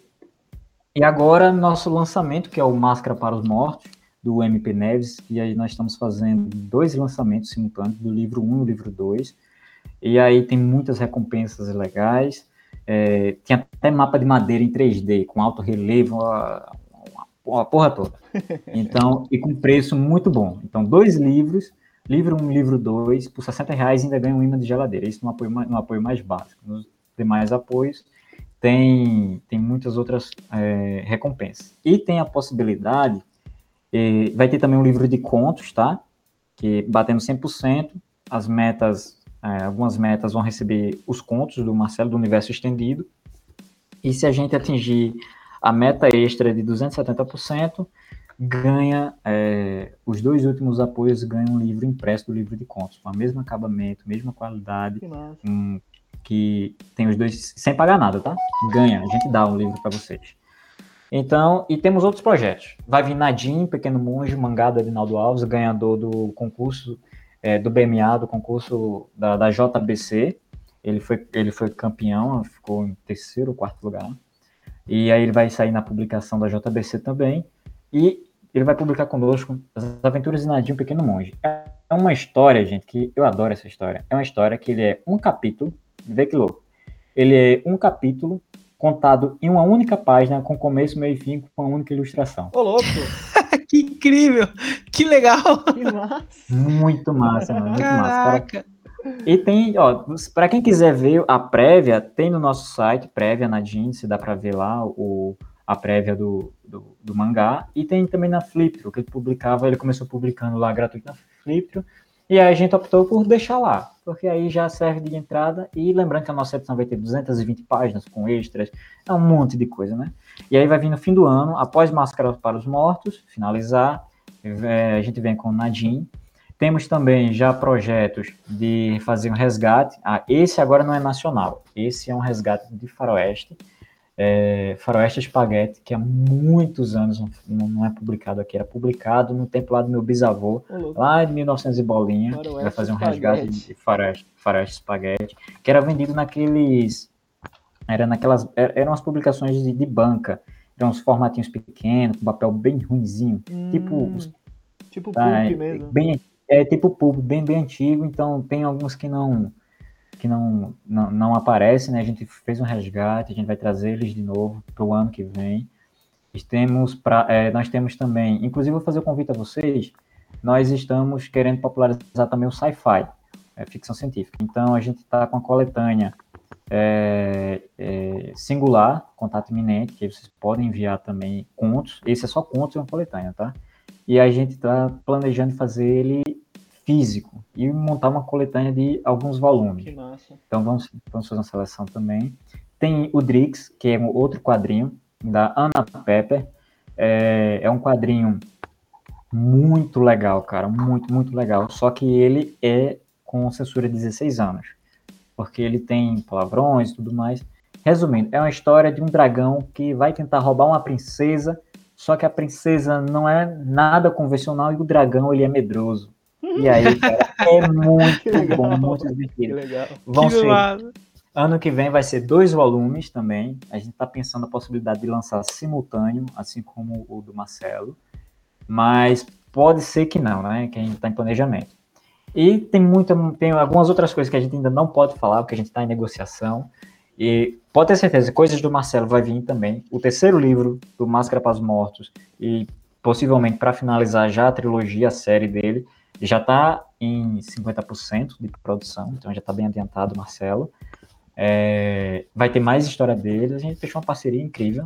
e agora, nosso lançamento, que é o Máscara para os Mortos, do M P Neves, e aí nós estamos fazendo dois lançamentos simultâneos, do livro um e do livro dois, e aí tem muitas recompensas legais, é, tem até mapa de madeira em três D, com alto relevo, a, a, a porra toda, então, e com preço muito bom, então dois livros, livro um e livro dois, por sessenta reais ainda ganha um imã de geladeira, isso no apoio, no apoio mais básico, nos demais apoios, tem, tem muitas outras é, recompensas, e tem a possibilidade. E vai ter também um livro de contos, tá? Que batendo cem por cento, as metas, é, algumas metas vão receber os contos do Marcelo do Universo Estendido. E se a gente atingir a meta extra de duzentos e setenta por cento, ganha, é, os dois últimos apoios ganham um livro impresso do livro de contos, com o mesmo acabamento, mesma qualidade, um, que tem os dois, sem pagar nada, tá? Ganha, a gente dá um livro para vocês. Então, e temos outros projetos. Vai vir Nadim, Pequeno Monge, mangá do Edinaldo Alves, ganhador do concurso, é, do B M A, do concurso da, da J B C. Ele foi, ele foi campeão, ficou em terceiro ou quarto lugar. E aí ele vai sair na publicação da J B C também. E ele vai publicar conosco As Aventuras de Nadim, Pequeno Monge. É uma história, gente, que eu adoro essa história. É uma história que ele é um capítulo, vê que louco. Ele é um capítulo contado em uma única página, com começo, meio e fim, com uma única ilustração. Ô, louco! Que incrível! Que legal! Que massa! Muito massa, mano. Muito Caraca. massa. E tem, ó, pra quem quiser ver a prévia, tem no nosso site, prévia na Jean, se dá pra ver lá o, a prévia do, do, do mangá. E tem também na FlipTro, que ele publicava, ele começou publicando lá gratuito na FlipTro. E aí a gente optou por deixar lá, porque aí já serve de entrada. E lembrando que a nossa edição vai ter duzentas e vinte páginas com extras, é um monte de coisa, né? E aí vai vir no fim do ano, após Máscara para os Mortos, finalizar, é, a gente vem com o Nadim. Temos também já projetos de fazer um resgate. Ah, esse agora não é nacional, esse é um resgate de Faroeste, é, Faroeste Espaguete, que há muitos anos não, não é publicado aqui, era publicado no tempo lá do meu bisavô, uhum. lá de mil e novecentos e bolinha, Faroeste vai fazer um espaguete. Resgate de Faroeste, Faroeste Espaguete, que era vendido naqueles, era naquelas, era, eram as publicações de, de banca, eram uns formatinhos pequenos, com papel bem ruinzinho, hum, tipo, tipo tá, pulp é, mesmo. Bem, é tipo pulp, bem, bem antigo, então tem alguns que não... que não, não, não aparece, né? A gente fez um resgate, a gente vai trazer eles de novo para o ano que vem. Temos pra, é, nós temos também, inclusive vou fazer um convite a vocês, nós estamos querendo popularizar também o sci-fi, é, ficção científica. Então a gente está com a coletânea é, é, singular, Contato Iminente, que vocês podem enviar também contos, esse é só contos e uma coletânea, tá? E a gente está planejando fazer ele físico, e montar uma coletânea de alguns volumes. Que massa. Então vamos, vamos fazer uma seleção também. Tem o Drix, que é um outro quadrinho, da Ana Pepper. É, é um quadrinho muito legal, cara, muito, muito legal. Só que ele é com censura de dezesseis anos, porque ele tem palavrões e tudo mais. Resumindo, é uma história de um dragão que vai tentar roubar uma princesa, só que a princesa não é nada convencional e o dragão ele é medroso. E aí, cara, é muito legal, bom, muito divertido. Legal. Vão ser, ano que vem vai ser dois volumes também. A gente está pensando a possibilidade de lançar simultâneo, assim como o do Marcelo. Mas pode ser que não, né? Que a gente está em planejamento. E tem, muita, tem algumas outras coisas que a gente ainda não pode falar, porque a gente está em negociação. E pode ter certeza, coisas do Marcelo vai vir também. O terceiro livro do Máscara para os Mortos. E possivelmente para finalizar já a trilogia, a série dele. Já está em cinquenta por cento de produção, então já está bem adiantado, Marcelo. É, vai ter mais história dele, a gente fechou uma parceria incrível.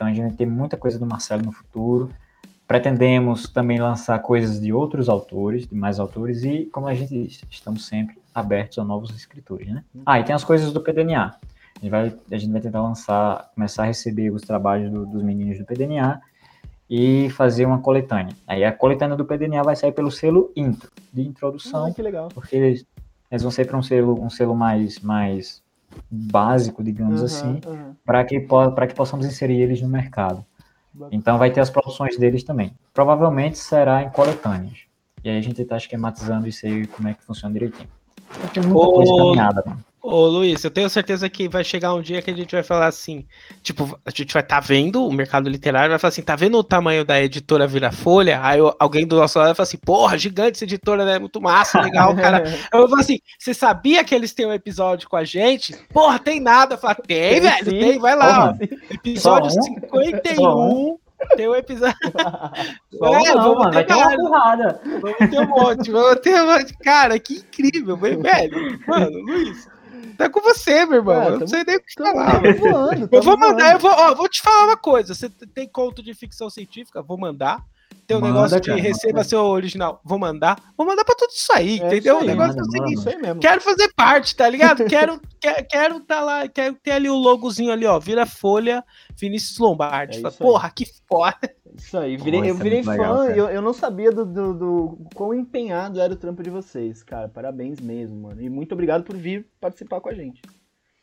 Então a gente vai ter muita coisa do Marcelo no futuro. Pretendemos também lançar coisas de outros autores, de mais autores, e, como a gente disse, estamos sempre abertos a novos escritores, né? Ah, e tem as coisas do P D N A. A gente vai, a gente vai tentar lançar, começar a receber os trabalhos do, dos meninos do P D N A e fazer uma coletânea. Aí a coletânea do P D N A vai sair pelo selo intro, de introdução. Ah, que legal. Porque eles, eles vão sair para um selo, um selo mais, mais básico, digamos uhum, assim, uhum. para que, que possamos inserir eles no mercado. Bacana. Então vai ter as produções deles também. Provavelmente será em coletâneas. E aí a gente está esquematizando isso aí, como é que funciona direitinho. Tem muita ô, coisa caminhada, mano. Ô Luiz, eu tenho certeza que vai chegar um dia que a gente vai falar assim, tipo, a gente vai estar tá vendo o mercado literário, vai falar assim, tá vendo o tamanho da Editora Vira-Folha? Aí alguém do nosso lado vai falar assim, porra, gigante essa editora, né? Muito massa, legal, cara. Eu falo assim, você sabia que eles têm um episódio com a gente? Porra, tem nada. Eu falo, tem, velho, sim. tem, vai lá. Porra, episódio só cinquenta e um. Só tem um episódio. Bom, é, não, vamos mano, ter vai cara. ter uma porrada. Vamos ter um monte, vamos ter um monte. Cara, que incrível, velho. Mano, Luiz, tá com você, meu irmão. É, eu não sei nem o que falar. Voando, voando, eu vou mandar, eu vou, ó, vou te falar uma coisa. Você tem conto de ficção científica? Vou mandar. Tem um manda, negócio que cara, receba manda. seu original. Vou mandar. Vou mandar pra tudo isso aí, é, entendeu? Isso aí, o negócio manda, é o seguinte. Manda, manda. Quero fazer parte, tá ligado? Quero, quer, quero tá lá, quero ter ali o logozinho ali, ó. Vira-Folha, Vinícius Lombardi. É porra, que foda. Isso aí. Virei, Nossa, eu virei fã legal, e eu, eu não sabia do, do, do quão empenhado era o trampo de vocês, cara. Parabéns mesmo, mano. E muito obrigado por vir participar com a gente.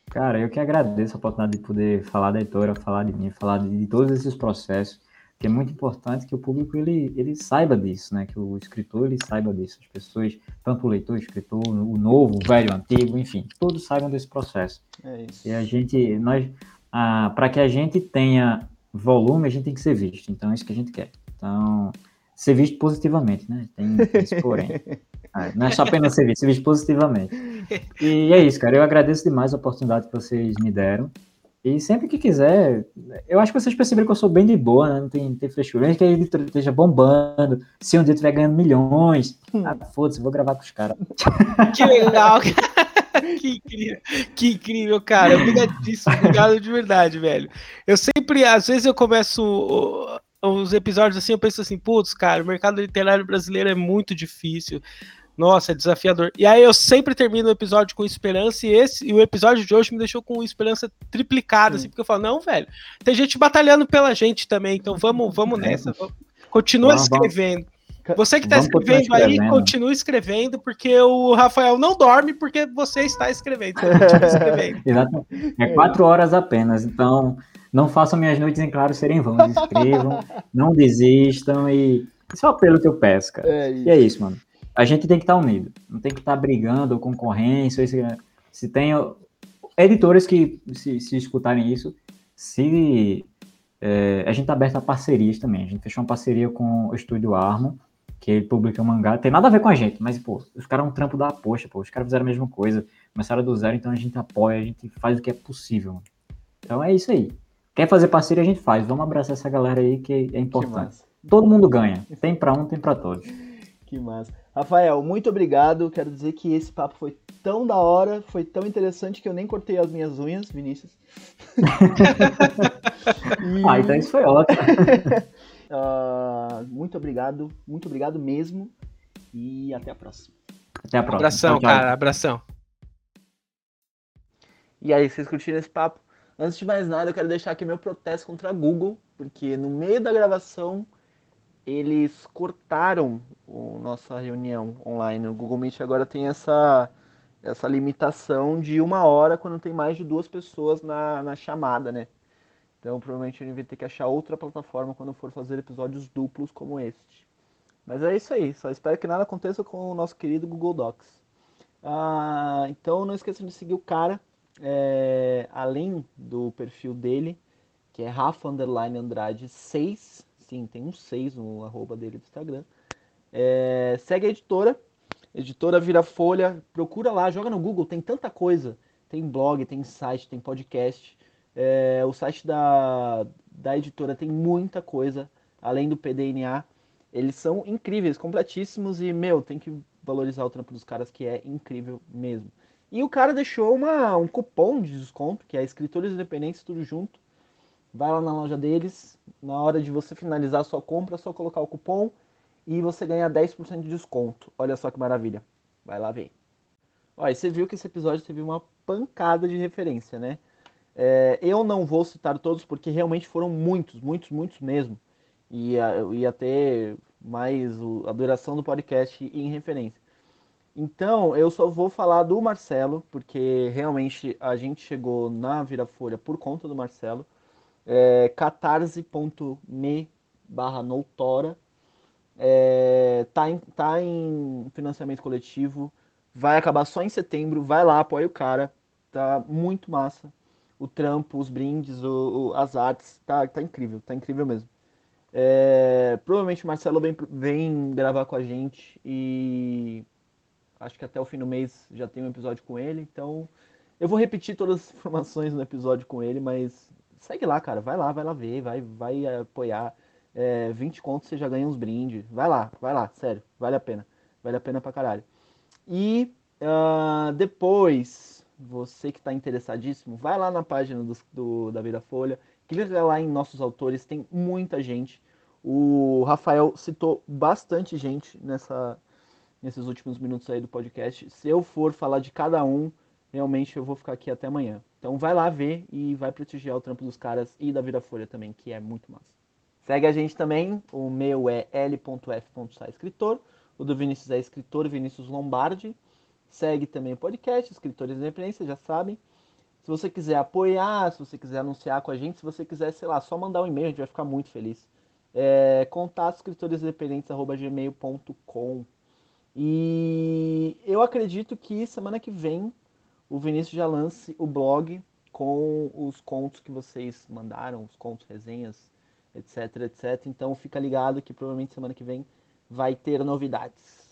Cara, eu que agradeço a oportunidade de poder falar da editora, falar de mim, falar de, de todos esses processos. Que é muito importante que o público ele, ele saiba disso, né? Que o escritor ele saiba disso. As pessoas, tanto o leitor, o escritor, o novo, o velho, o antigo, enfim, todos saibam desse processo. É isso. E a gente, nós, ah, para que a gente tenha volume, a gente tem que ser visto. Então é isso que a gente quer. Então, ser visto positivamente, né? Tem, tem esse porém. Ah, não é só apenas ser visto, ser visto positivamente. E é isso, cara. Eu agradeço demais a oportunidade que vocês me deram. E sempre que quiser, eu acho que vocês perceberam que eu sou bem de boa, né? Não tem, tem fechura. Mesmo que a editora esteja bombando, se um dia estiver ganhando milhões, ah, foda-se, vou gravar com os caras. Que legal, cara. Que incrível, que incrível, cara. Obrigadíssimo, obrigado de verdade, velho. Eu sempre, às vezes eu começo os episódios assim, eu penso assim, putz, cara, o mercado literário brasileiro é muito difícil. Nossa, é desafiador. E aí eu sempre termino o episódio com esperança, e, esse, e o episódio de hoje me deixou com esperança triplicada, hum. assim, porque eu falo, não, velho, tem gente batalhando pela gente também, então vamos, vamos nessa, vamos. continua vamos, escrevendo. Vamos. Você que está escrevendo aí, escrevendo. continua escrevendo, porque o Rafael não dorme, porque você está escrevendo. Você escrevendo. Exatamente. É quatro horas apenas, então não façam minhas noites em claro serem vão, escrevam, não desistam, e só pelo que eu peço, cara. É isso. E é isso, mano. A gente tem que estar unido, não tem que estar brigando ou concorrência. Ou se, se tem editoras que se, se escutarem isso, se, é, a gente está aberto a parcerias também. A gente fechou uma parceria com o Estúdio Armon, que ele publica um mangá. Tem nada a ver com a gente, mas pô, os caras é um trampo da poxa, pô, os caras fizeram a mesma coisa, começaram do zero, então a gente apoia, a gente faz o que é possível. Mano. Então é isso aí. Quer fazer parceria, a gente faz. Vamos abraçar essa galera aí que é importante. Que Todo mundo ganha. Tem para um, tem para todos. Que massa. Rafael, muito obrigado. Quero dizer que esse papo foi tão da hora, foi tão interessante que eu nem cortei as minhas unhas, Vinícius. e... Ah, então isso foi ótimo. uh, muito obrigado, muito obrigado mesmo. E até a próxima. Até a próxima. Abração, cara, abração. E aí, vocês curtiram esse papo? Antes de mais nada, eu quero deixar aqui meu protesto contra a Google, porque no meio da gravação eles cortaram a nossa reunião online. O Google Meet agora tem essa, essa limitação de uma hora quando tem mais de duas pessoas na, na chamada, né? Então, provavelmente, a gente vai ter que achar outra plataforma quando for fazer episódios duplos como este. Mas é isso aí. Só espero que nada aconteça com o nosso querido Google Docs. Ah, então, não esqueçam de seguir o cara, é, além do perfil dele, que é Rafa Underline Andrade seis. Sim, tem um seis no arroba dele do Instagram. É, segue a editora. Editora Vira-Folha. Procura lá, joga no Google. Tem tanta coisa. Tem blog, tem site, tem podcast. É, o site da, da editora tem muita coisa. Além do P D N A. Eles são incríveis, completíssimos. E, meu, tem que valorizar o trampo dos caras, que é incrível mesmo. E o cara deixou uma, um cupom de desconto, que é Escritores Independentes, tudo junto. vai lá na loja deles, na hora de você finalizar a sua compra, é só colocar o cupom e você ganha dez por cento de desconto. Olha só que maravilha. Vai lá ver. Olha, você viu que esse episódio teve uma pancada de referência, né? É, eu não vou citar todos porque realmente foram muitos, muitos, muitos mesmo. E eu ia ter mais a duração do podcast em referência. Então, eu só vou falar do Marcelo, porque realmente a gente chegou na Vira-Folha por conta do Marcelo. É, catarse.me barra Noutora. É, tá, em, tá em financiamento coletivo. Vai acabar só em setembro. Vai lá, apoia o cara. Tá muito massa. O trampo, os brindes, o, o, as artes. Tá, tá incrível, tá incrível mesmo. É, provavelmente o Marcelo vem, vem gravar com a gente e... acho que até o fim do mês já tem um episódio com ele, então eu vou repetir todas as informações no episódio com ele, mas segue lá, cara, vai lá, vai lá ver, vai, vai apoiar, é, vinte contos você já ganha uns brindes, vai lá, vai lá, sério, vale a pena, vale a pena pra caralho. E uh, depois, você que tá interessadíssimo, vai lá na página do, do, da Vira-Folha, clica lá em nossos autores, tem muita gente, o Rafael citou bastante gente nessa... nesses últimos minutos aí do podcast. Se eu for falar de cada um, realmente eu vou ficar aqui até amanhã. Então vai lá ver e vai prestigiar o trampo dos caras e da Vira-Folha também, que é muito massa. Segue a gente também, o meu é l ponto f ponto sa escritor, o do Vinícius é escritor Vinícius Lombardi. Segue também o podcast, Escritores Independentes, já sabem. Se você quiser apoiar, se você quiser anunciar com a gente, se você quiser, sei lá, só mandar um e-mail, a gente vai ficar muito feliz. É, contato escritores independentes arroba gmail ponto com. E eu acredito que semana que vem o Vinícius já lance o blog com os contos que vocês mandaram, os contos, resenhas, etc, etcétera. Então fica ligado que provavelmente semana que vem vai ter novidades.